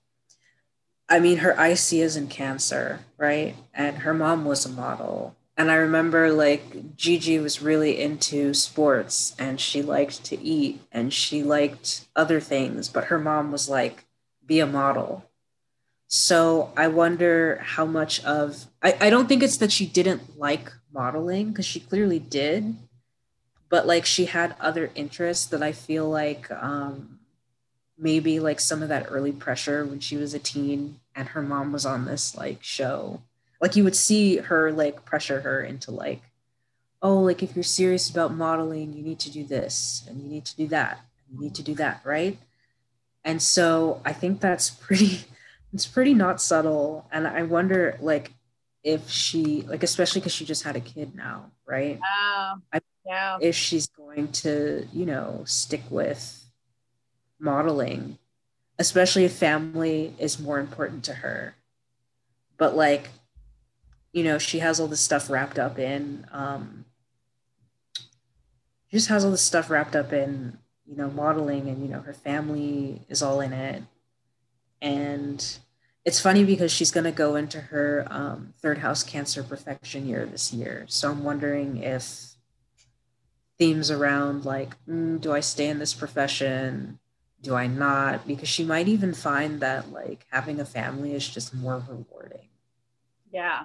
I mean, her I C is in Cancer, right? And her mom was a model. And I remember, like, Gigi was really into sports and she liked to eat and she liked other things, but her mom was like, be a model. So I wonder how much of, I, I don't think it's that she didn't like modeling, because she clearly did, but like she had other interests that I feel like um, maybe like some of that early pressure when she was a teen and her mom was on this like show, like you would see her like pressure her into like, oh, like if you're serious about modeling, you need to do this and you need to do that. And you need to do that. Right. And so I think that's pretty, it's pretty not subtle. And I wonder, like, if she, like, especially because she just had a kid now, right? Oh, I, yeah. If she's going to, you know, stick with modeling, especially if family is more important to her. But, like, you know, she has all this stuff wrapped up in, um, she just has all this stuff wrapped up in, you know, modeling, and, you know, her family is all in it. And it's funny because she's going to go into her um, third house Cancer perfection year this year. So I'm wondering if themes around like, mm, do I stay in this profession? Do I not? Because she might even find that like having a family is just more rewarding. Yeah.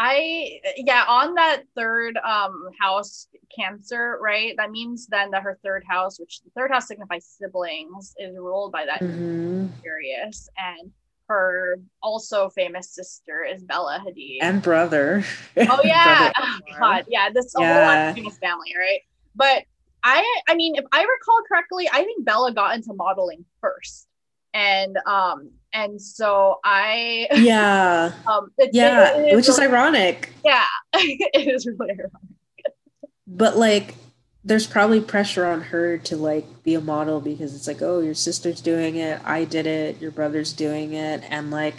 I, yeah, on that third um, house Cancer, right? That means then that her third house, which the third house signifies siblings, is ruled by that Aquarius. Mm-hmm. And her also famous sister is Bella Hadid. And brother. Oh, yeah. Brother. Oh, God. Yeah. This is a yeah. whole lot of famous family, right? But I, I mean, if I recall correctly, I think Bella got into modeling first. And, um, and so I, yeah, um, it, yeah, it, it is which really, is ironic. Yeah, it is really ironic. But like, there's probably pressure on her to like be a model because it's like, oh, your sister's doing it. I did it. Your brother's doing it. And like,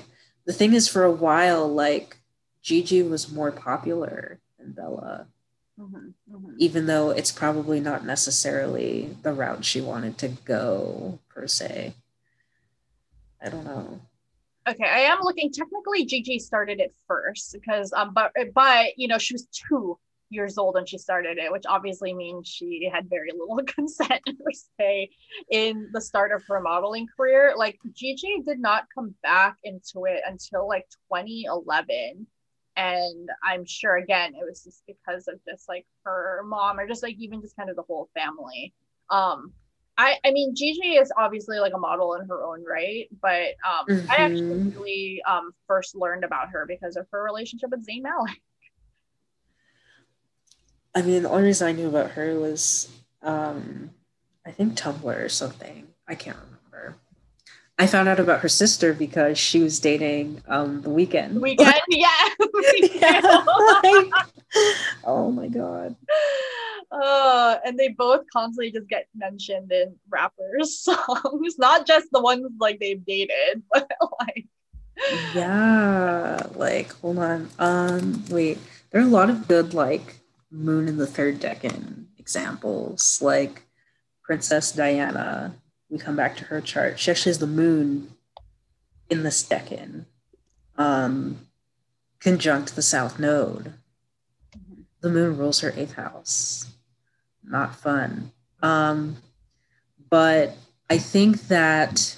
the thing is for a while, like Gigi was more popular than Bella, mm-hmm, mm-hmm. even though it's probably not necessarily the route she wanted to go per se. I don't know. Okay, I am looking. Technically, Gigi started it first because, um, but but you know, she was two years old when she started it, which obviously means she had very little consent per se in the start of her modeling career. Like Gigi did not come back into it until like twenty eleven, and I'm sure again it was just because of just like her mom or just like even just kind of the whole family. Um. I, I mean, Gigi is obviously like a model in her own right, but um, mm-hmm. I actually really um, first learned about her because of her relationship with Zayn Malik. I mean, the only reason I knew about her was, um, I think Tumblr or something. I can't remember. I found out about her sister because she was dating um, The Weeknd. The Weeknd, yeah. yeah like, oh my God. Uh, and they both constantly just get mentioned in rappers' songs, not just the ones like they've dated, but like yeah, like hold on, um, wait, there are a lot of good like moon in the third decan examples, like Princess Diana. We come back to her chart; she actually has the moon in this decan, um, conjunct the South Node. The moon rules her eighth house. Not fun. Um, but I think that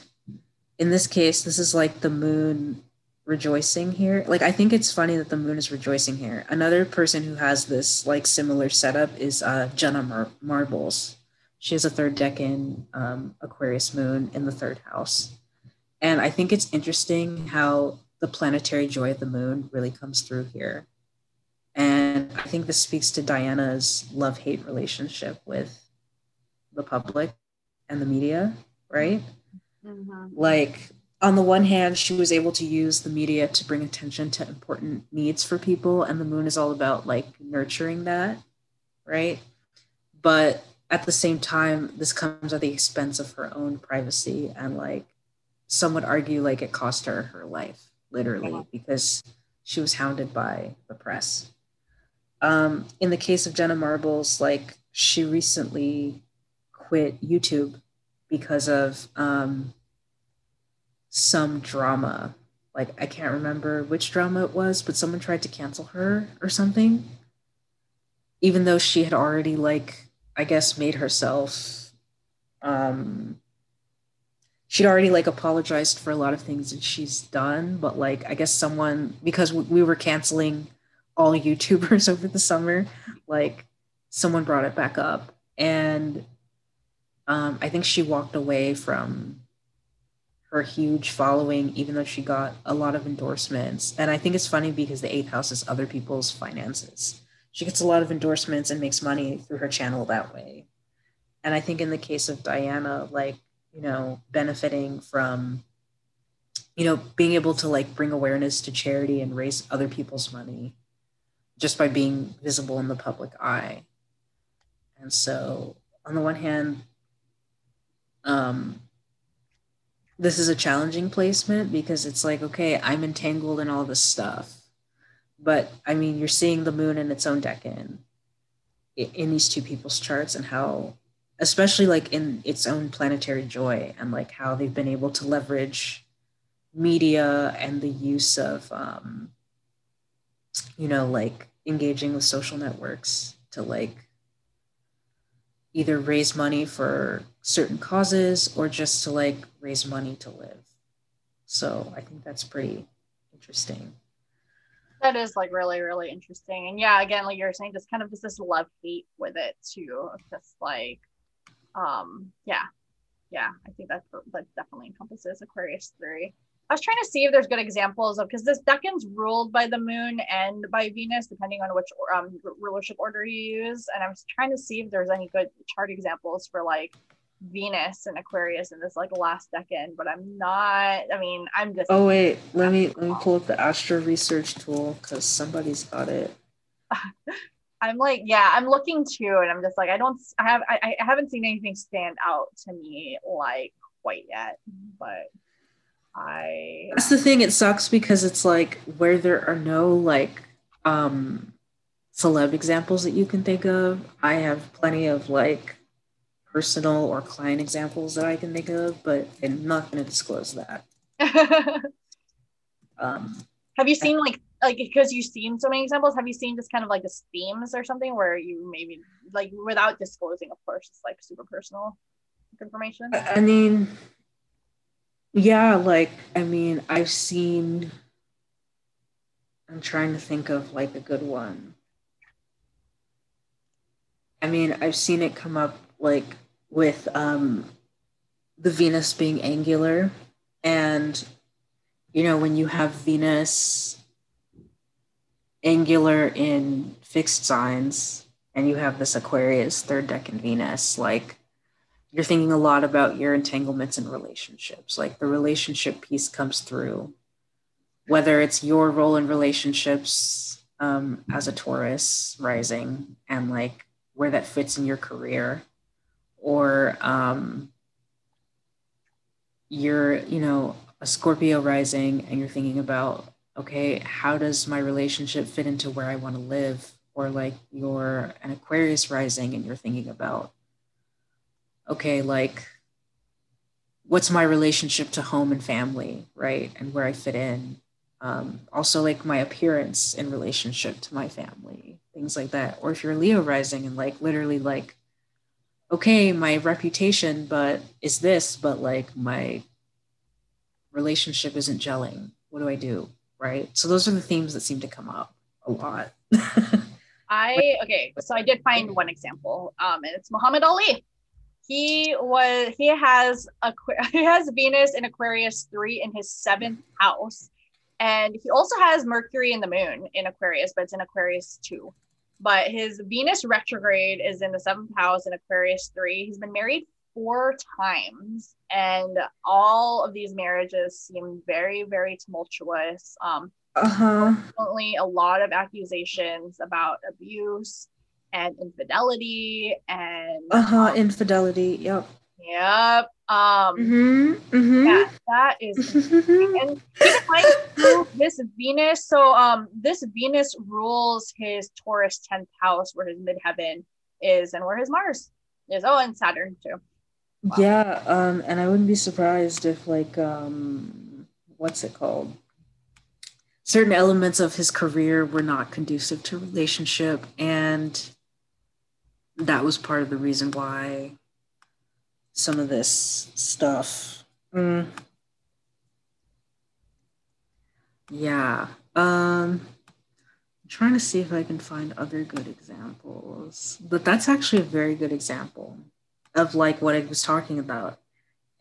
in this case, this is like the moon rejoicing here. Like, I think it's funny that the moon is rejoicing here. Another person who has this like similar setup is uh, Jenna Mar- Marbles. She has a third decan um, Aquarius moon in the third house. And I think it's interesting how the planetary joy of the moon really comes through here. And I think this speaks to Diana's love-hate relationship with the public and the media, right? Mm-hmm. Like, on the one hand, she was able to use the media to bring attention to important needs for people, and the moon is all about, like, nurturing that, right? But at the same time, this comes at the expense of her own privacy, and, like, some would argue, like, it cost her her life, literally, yeah. because she was hounded by the press. Um, in the case of Jenna Marbles, like she recently quit YouTube because of um, some drama. Like I can't remember which drama it was, but someone tried to cancel her or something. even though she had already, like, I guess made herself, um, she'd already like apologized for a lot of things that she's done. But like, I guess someone, because we were canceling all YouTubers over the summer, like someone brought it back up. And um, I think she walked away from her huge following, even though she got a lot of endorsements. And I think it's funny because the eighth house is other people's finances. She gets a lot of endorsements and makes money through her channel that way. And I think in the case of Diana, like, you know, benefiting from, you know, being able to like bring awareness to charity and raise other people's money just by being visible in the public eye. And so on the one hand, um, this is a challenging placement because it's like, okay, I'm entangled in all this stuff. But I mean, you're seeing the moon in its own decan in these two people's charts, and how, especially like in its own planetary joy, and like how they've been able to leverage media and the use of, um, you know, like engaging with social networks to like either raise money for certain causes or just to like raise money to live. So I think that's pretty interesting. That is like really, really interesting. And yeah, again, like you were saying, just kind of just this love hate with it too. Just like, um, yeah, yeah. I think that that definitely encompasses Aquarius theory. I was trying to see if there's good examples of, because this decan's ruled by the moon and by Venus, depending on which um, rulership order you use. And I was trying to see if there's any good chart examples for like Venus and Aquarius in this like last decan, but I'm not, I mean, I'm just. Oh wait, let me, let me pull up the Astro Research tool because somebody's got it. I'm like, yeah, I'm looking too, and I'm just like, I don't, I have, I, I haven't seen anything stand out to me like quite yet, but I. That's the thing, it sucks because it's like where there are no like um, celeb examples that you can think of, I have plenty of like personal or client examples that I can think of, but I'm not going to disclose that. um, have you seen like, like, because you've seen so many examples, have you seen just kind of like this themes or something where you maybe like without disclosing, of course, it's like super personal information? I mean, yeah, like, I mean, I've seen, I'm trying to think of like a good one. I mean, I've seen it come up like with um, the Venus being angular, and, you know, when you have Venus angular in fixed signs and you have this Aquarius third decan Venus, like you're thinking a lot about your entanglements and relationships, like the relationship piece comes through, whether it's your role in relationships um, as a Taurus rising and like where that fits in your career, or um, you're, you know, a Scorpio rising and you're thinking about, okay, how does my relationship fit into where I want to live? Or like you're an Aquarius rising and you're thinking about, okay, like what's my relationship to home and family, right? And where I fit in. Um, also like my appearance in relationship to my family, things like that. Or if you're Leo rising and like literally like, okay, my reputation, but is this, but like my relationship isn't gelling. What do I do? Right. So those are the themes that seem to come up a lot. I, okay. So I did find one example, um, and it's Muhammad Ali. He was, he has, he has Venus in Aquarius three in his seventh house. And he also has Mercury and the moon in Aquarius, but it's in Aquarius two. But his Venus retrograde is in the seventh house in Aquarius three. He's been married four times, and all of these marriages seem very, very tumultuous. Um, uh-huh. Definitely a lot of accusations about abuse and infidelity and uh-huh, um, infidelity. Yep. Yep. Um, mm-hmm, mm-hmm. Yeah, that is interesting. And keep in mind, this Venus, so um, this Venus rules his Taurus tenth house, where his midheaven is, and where his Mars is. Oh, and Saturn too. Wow. Yeah, um, and I wouldn't be surprised if, like, um, what's it called? Certain elements of his career were not conducive to relationship, and that was part of the reason why some of this stuff. Mm. Yeah. Um, I'm trying to see if I can find other good examples, but that's actually a very good example of like what I was talking about,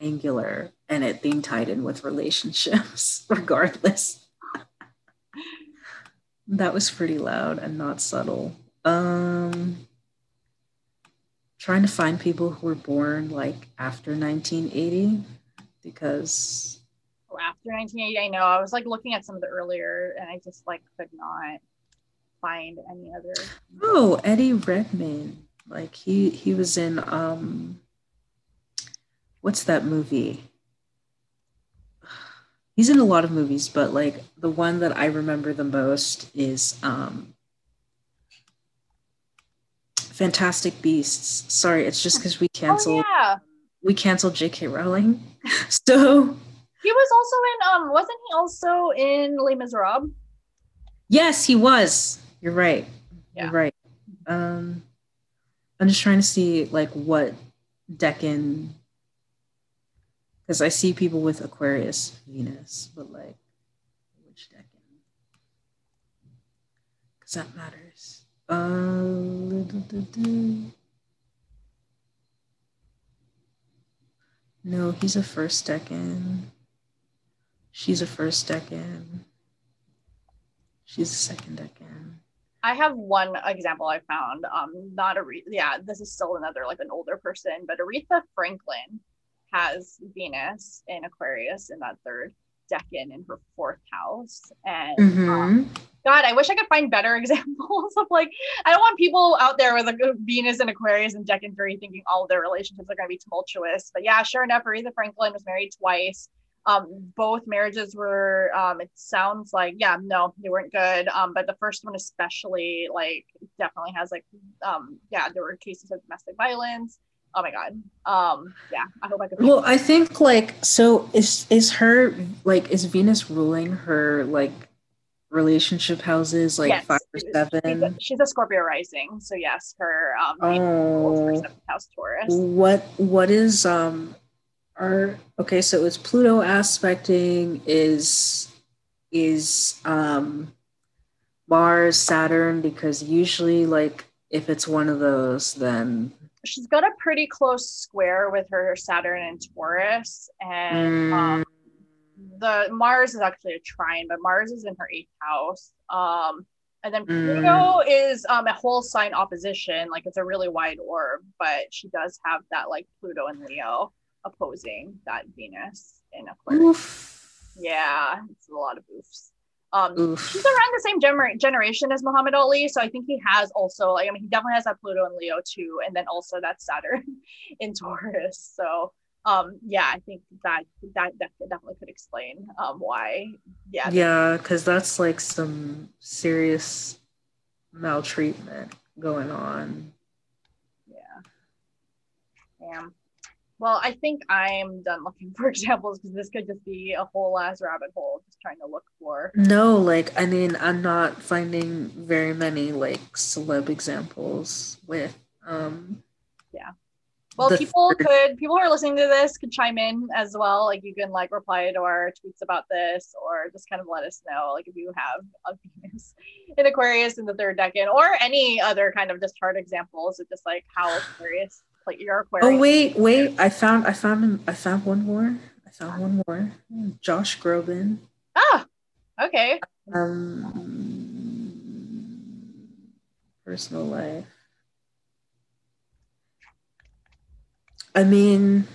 angular, and it being tied in with relationships regardless. That was pretty loud and not subtle. Um, trying to find people who were born like after nineteen eighty, because oh, after nineteen eighty, I know I was like looking at some of the earlier and I just like could not find any other. Oh, Eddie Redmayne, like he he was in um what's that movie? He's in a lot of movies, but like the one that I remember the most is um, Fantastic Beasts. Sorry, it's just because we canceled. Oh, yeah. We canceled J K. Rowling. So he was also in. Um, wasn't he also in Les Miserables? Yes, he was. You're right. Yeah. You're right. Um, I'm just trying to see like what Deccan. Because I see people with Aquarius, Venus, but like, which decan? Because that matters. Uh, do, do, do. No, he's a first decan. She's a first decan. She's a second decan. I have one example I found. Um, not a re- yeah, this is still another like an older person, but Aretha Franklin has Venus in Aquarius in that third decan in her fourth house. And mm-hmm. um, God, I wish I could find better examples of like, I don't want people out there with like Venus in Aquarius and decan three thinking all of their relationships are going to be tumultuous. But yeah, sure enough, Aretha Franklin was married twice. Um, both marriages were, um, it sounds like, yeah, no, they weren't good. Um, but the first one especially, like definitely has like, um, yeah, there were cases of domestic violence. Oh my God. Um, yeah, I hope I could. Well, I think like, so is, is her, like, is Venus ruling her, like, relationship houses, like yes, five or seven? She's a, she's a Scorpio rising. So yes, her, um, oh, her seventh house Taurus. What, what is, um, our, okay, so it's Pluto aspecting is, is, um, Mars, Saturn, because usually like, if it's one of those, then she's got a pretty close square with her Saturn and Taurus, and mm. um, the Mars is actually a trine, but Mars is in her eighth house. Um, and then Pluto mm. is um, a whole sign opposition, like it's a really wide orb, but she does have that like Pluto and Leo opposing that Venus in Aquarius. Oof. Yeah, it's a lot of oofs. Um, he's around the same gener- generation as Muhammad Ali, so I think he has also like I mean he definitely has that Pluto and Leo too, and then also that Saturn in Taurus. So um, yeah, I think that that that definitely could explain um, why. Yeah, yeah, because that's like some serious maltreatment going on. Yeah. Damn. Well, I think I'm done looking for examples because this could just be a whole ass rabbit hole just trying to look for. No, like, I mean, I'm not finding very many, like, celeb examples with, um... Yeah. Well, people third. could, people who are listening to this could chime in as well. Like, you can, like, reply to our tweets about this or just kind of let us know, like, if you have a Venus in Aquarius in the third decan or any other kind of just chart examples of just, like, how Aquarius... Like your Aquarius. Oh wait, wait! I found, I found, I found one more. I found one more. Josh Groban. Ah, okay. Um, personal life. I mean,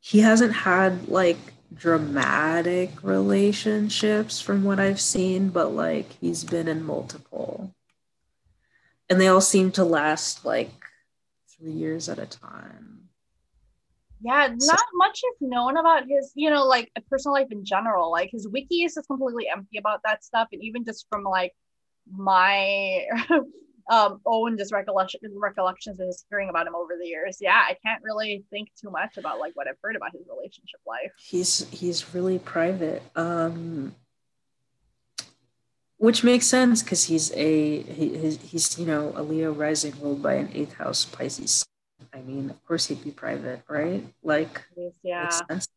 he hasn't had like dramatic relationships from what I've seen, but like he's been in multiple, and they all seem to last like three years at a time. Yeah, not so much is known about his, you know, like personal life in general. Like his wiki is just completely empty about that stuff, and even just from like my um, own just recollection, recollections and just hearing about him over the years. Yeah, I can't really think too much about like what I've heard about his relationship life. He's he's really private. Um, Which makes sense because he's a he, he's, he's you know a Leo rising ruled by an eighth house Pisces. I mean, of course he'd be private, right? Like, yeah. Makes sense.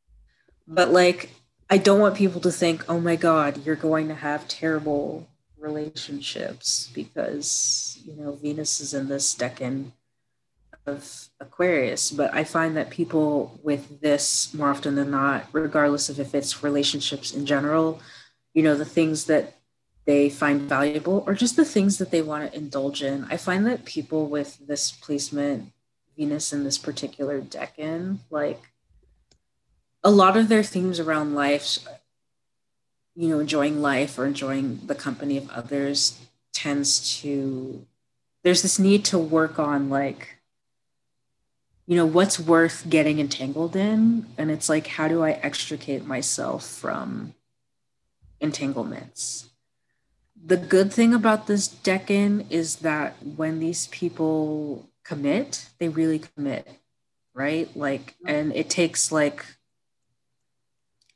But like, I don't want people to think, oh my God, you're going to have terrible relationships because, you know, Venus is in this decan of Aquarius. But I find that people with this more often than not, regardless of if it's relationships in general, you know, the things that they find valuable or just the things that they want to indulge in. I find that people with this placement, Venus in this particular decan, like, a lot of their themes around life, you know, enjoying life or enjoying the company of others tends to, there's this need to work on like, you know, what's worth getting entangled in. And it's like, how do I extricate myself from entanglements? The good thing about this decan is that when these people commit, they really commit, right? Like, and it takes like,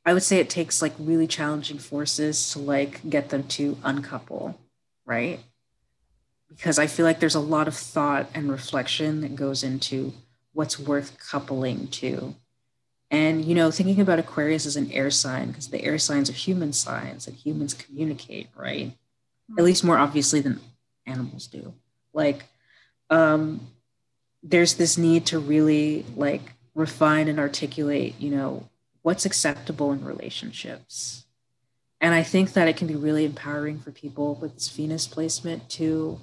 I would say it takes like really challenging forces to like get them to uncouple, right? Because I feel like there's a lot of thought and reflection that goes into what's worth coupling to. And, you know, thinking about Aquarius as an air sign, because the air signs are human signs and humans communicate, right? Mm-hmm. At least more obviously than animals do. Like, um, there's this need to really like refine and articulate, you know, what's acceptable in relationships. And I think that it can be really empowering for people with this Venus placement to,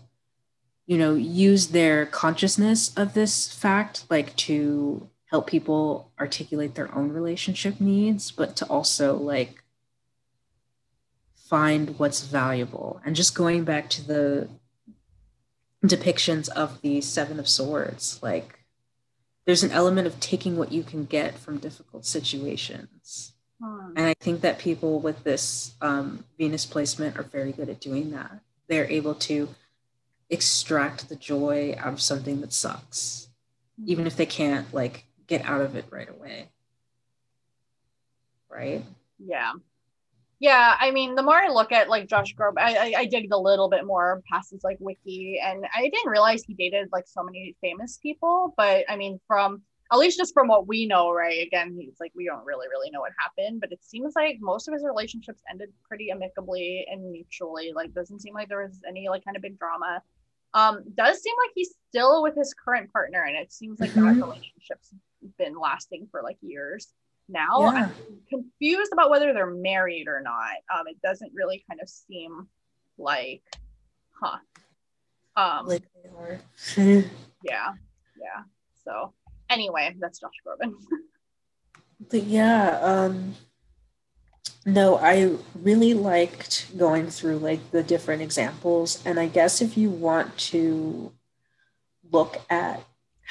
you know, use their consciousness of this fact, like to help people articulate their own relationship needs, but to also like find what's valuable. And just going back to the depictions of the Seven of Swords, like, there's an element of taking what you can get from difficult situations. Hmm. And I think that people with this um, Venus placement are very good at doing that. They're able to extract the joy out of something that sucks, even if they can't like get out of it right away. Right? Yeah. Yeah. I mean, the more I look at like Josh Groban, I, I, I digged a little bit more past his like wiki, and I didn't realize he dated like so many famous people, but I mean, from at least just from what we know, right? Again, he's like, we don't really, really know what happened, but it seems like most of his relationships ended pretty amicably and mutually. Like, doesn't seem like there was any like kind of big drama. Um, does seem like he's still with his current partner, and it seems like mm-hmm. that relationship's been lasting for like years now. Yeah. I'm confused about whether they're married or not. Um, it doesn't really kind of seem like, huh? Um, like they are. yeah, yeah. So anyway, that's Josh Groban. But yeah, um, no, I really liked going through like the different examples, and I guess if you want to look at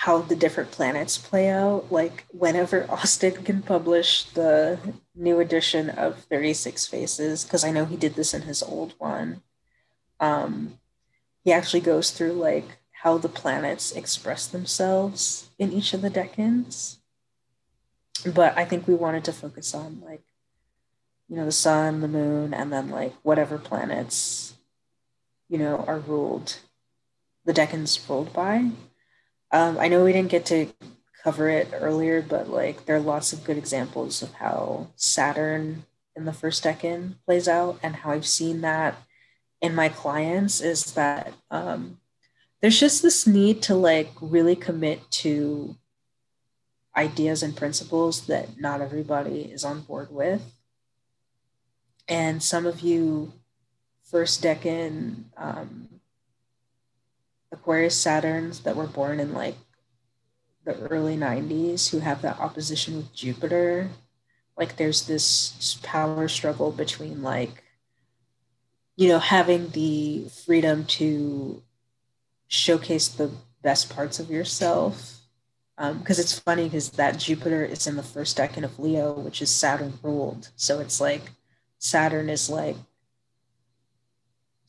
how the different planets play out, like whenever Austin can publish the new edition of thirty-six Faces, because I know he did this in his old one, um, he actually goes through like how the planets express themselves in each of the decans. But I think we wanted to focus on like, you know, the sun, the moon, and then like whatever planets, you know, are ruled, the decans ruled by. Um, I know we didn't get to cover it earlier, but like there are lots of good examples of how Saturn in the first decan plays out, and how I've seen that in my clients is that um, there's just this need to like really commit to ideas and principles that not everybody is on board with. And some of you first decan um, Aquarius Saturns that were born in like the early nineties who have that opposition with Jupiter, like there's this power struggle between like, you know, having the freedom to showcase the best parts of yourself. Because um, it's funny because that Jupiter is in the first decan of Leo, which is Saturn ruled. So it's like, Saturn is like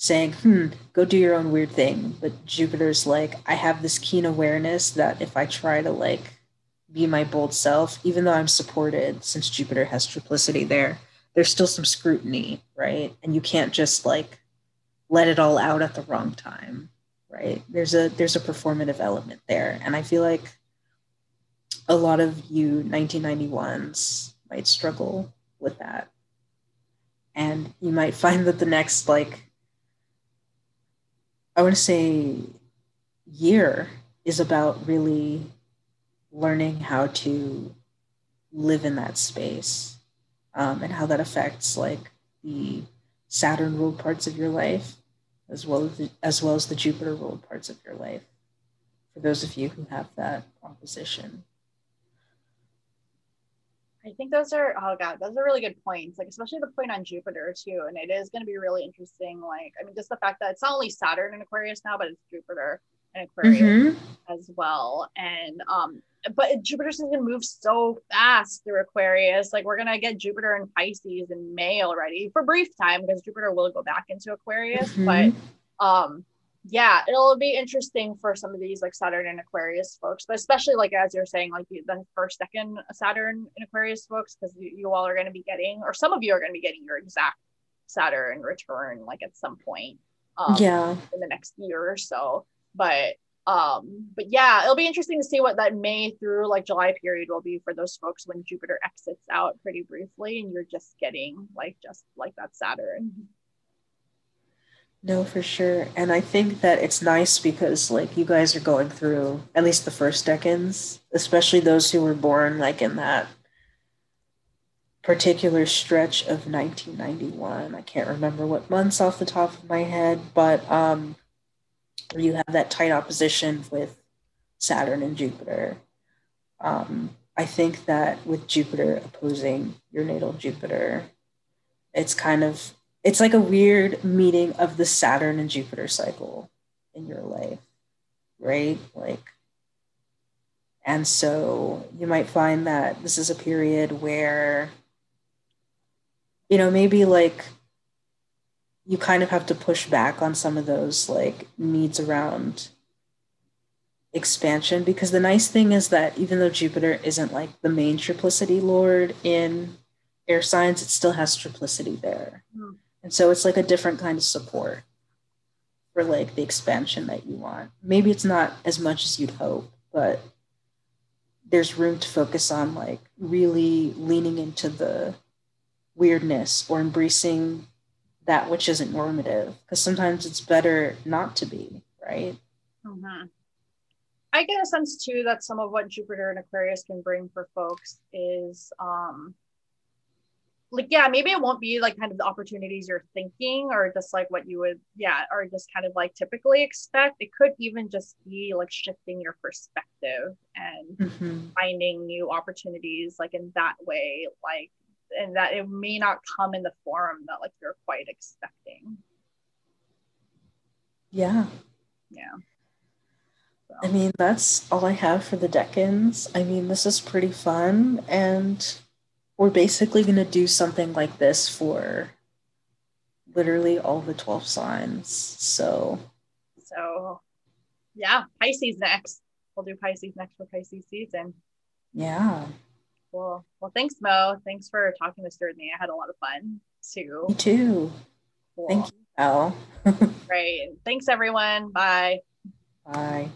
saying, hmm, go do your own weird thing. But Jupiter's like, I have this keen awareness that if I try to like be my bold self, even though I'm supported, since Jupiter has triplicity there, there's still some scrutiny, right? And you can't just like let it all out at the wrong time, right? There's a there's a performative element there. And I feel like a lot of you nineteen ninety-ones might struggle with that. And you might find that the next, like, I want to say year is about really learning how to live in that space, um, and how that affects, like, the Saturn ruled parts of your life, as well as the, as well as the Jupiter ruled parts of your life, for those of you who have that opposition. I think those are, oh God, those are really good points. Like, especially the point on Jupiter too. And it is going to be really interesting. Like, I mean, just the fact that it's not only Saturn in Aquarius now, but it's Jupiter in Aquarius mm-hmm. as well. And, um, but Jupiter's going to move so fast through Aquarius. Like, we're going to get Jupiter in Pisces in May already for a brief time, because Jupiter will go back into Aquarius. Mm-hmm. But, um, yeah, it'll be interesting for some of these, like, Saturn and Aquarius folks, but especially, like, as you're saying, like, the, the first, second Saturn and Aquarius folks, because you, you all are going to be getting, or some of you are going to be getting your exact Saturn return, like, at some point, um, yeah, in the next year or so. But, um, but yeah, it'll be interesting to see what that May through, like, July period will be for those folks when Jupiter exits out pretty briefly, and you're just getting, like, just like that Saturn. No, for sure. And I think that it's nice because, like, you guys are going through, at least the first decans, especially those who were born, like, in that particular stretch of nineteen ninety-one. I can't remember what months off the top of my head, but um, you have that tight opposition with Saturn and Jupiter. Um, I think that with Jupiter opposing your natal Jupiter, it's kind of, it's like a weird meeting of the Saturn and Jupiter cycle in your life, right? Like, and so you might find that this is a period where, you know, maybe, like, you kind of have to push back on some of those, like, needs around expansion, because the nice thing is that even though Jupiter isn't, like, the main triplicity lord in air signs, it still has triplicity there. Mm. And so it's, like, a different kind of support for, like, the expansion that you want. Maybe it's not as much as you'd hope, but there's room to focus on, like, really leaning into the weirdness or embracing that which isn't normative, because sometimes it's better not to be, right? Mm-hmm. I get a sense too that some of what Jupiter and Aquarius can bring for folks is, um, like, yeah, maybe it won't be, like, kind of the opportunities you're thinking, or just, like, what you would, yeah, or just kind of, like, typically expect. It could even just be, like, shifting your perspective and mm-hmm. finding new opportunities, like, in that way, like, and that it may not come in the form that, like, you're quite expecting. Yeah. Yeah. So. I mean, that's all I have for the decans. I mean, this is pretty fun, and we're basically going to do something like this for literally all the twelve signs. So, so yeah, Pisces next. We'll do Pisces next for Pisces season. Yeah. Cool. Well, thanks, Mo. Thanks for talking this through with me. I had a lot of fun too. Me too. Cool. Thank you, Elle. Great. Thanks, everyone. Bye. Bye.